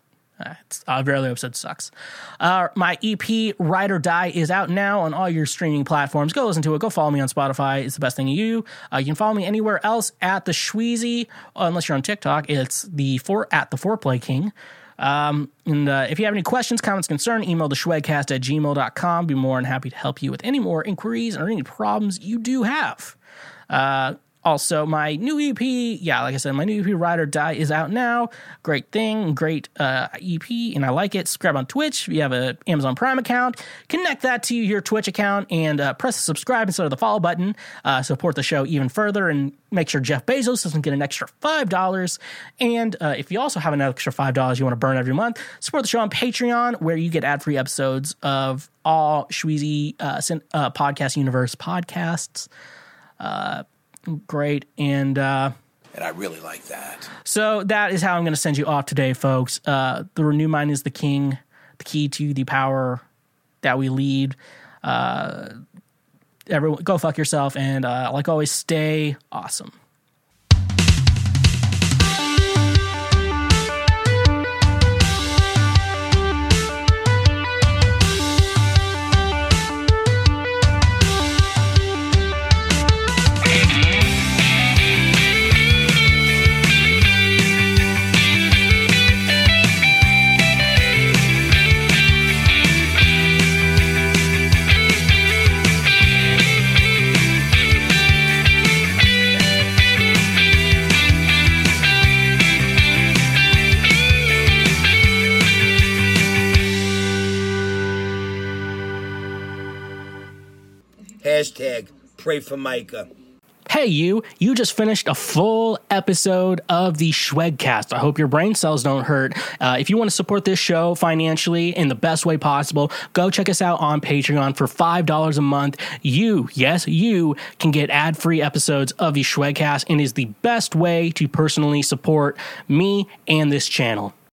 every other episode sucks. My EP, Ride or Die, is out now on all your streaming platforms. Go listen to it. Go follow me on Spotify. It's the best thing you do. You can follow me anywhere else at the Shweezy, unless you're on TikTok. It's at the Foreplay King. And if you have any questions, comments, concern, email the Shwekcast at gmail.com. Be more than happy to help you with any more inquiries or any problems you do have. Also, my new EP, like I said, my new EP, Ride or Die, is out now. Great thing, great EP, and I like it. Subscribe on Twitch. If you have an Amazon Prime account, connect that to your Twitch account and press the subscribe instead of the follow button. Support the show even further and make sure Jeff Bezos doesn't get an extra $5. And if you also have an extra $5 you want to burn every month, support the show on Patreon, where you get ad-free episodes of all Shweezy podcast universe podcasts. Great. And I really like that. So that is how I'm going to send you off today, folks. The Renew Mind is the key to the power that we lead. Everyone, go fuck yourself. And like always, stay awesome. Hashtag pray for Micah. Hey, you just finished a full episode of the Shwekcast. I hope your brain cells don't hurt. If you want to support this show financially in the best way possible, go check us out on Patreon for $5 a month. You can get ad-free episodes of the Shwekcast and is the best way to personally support me and this channel.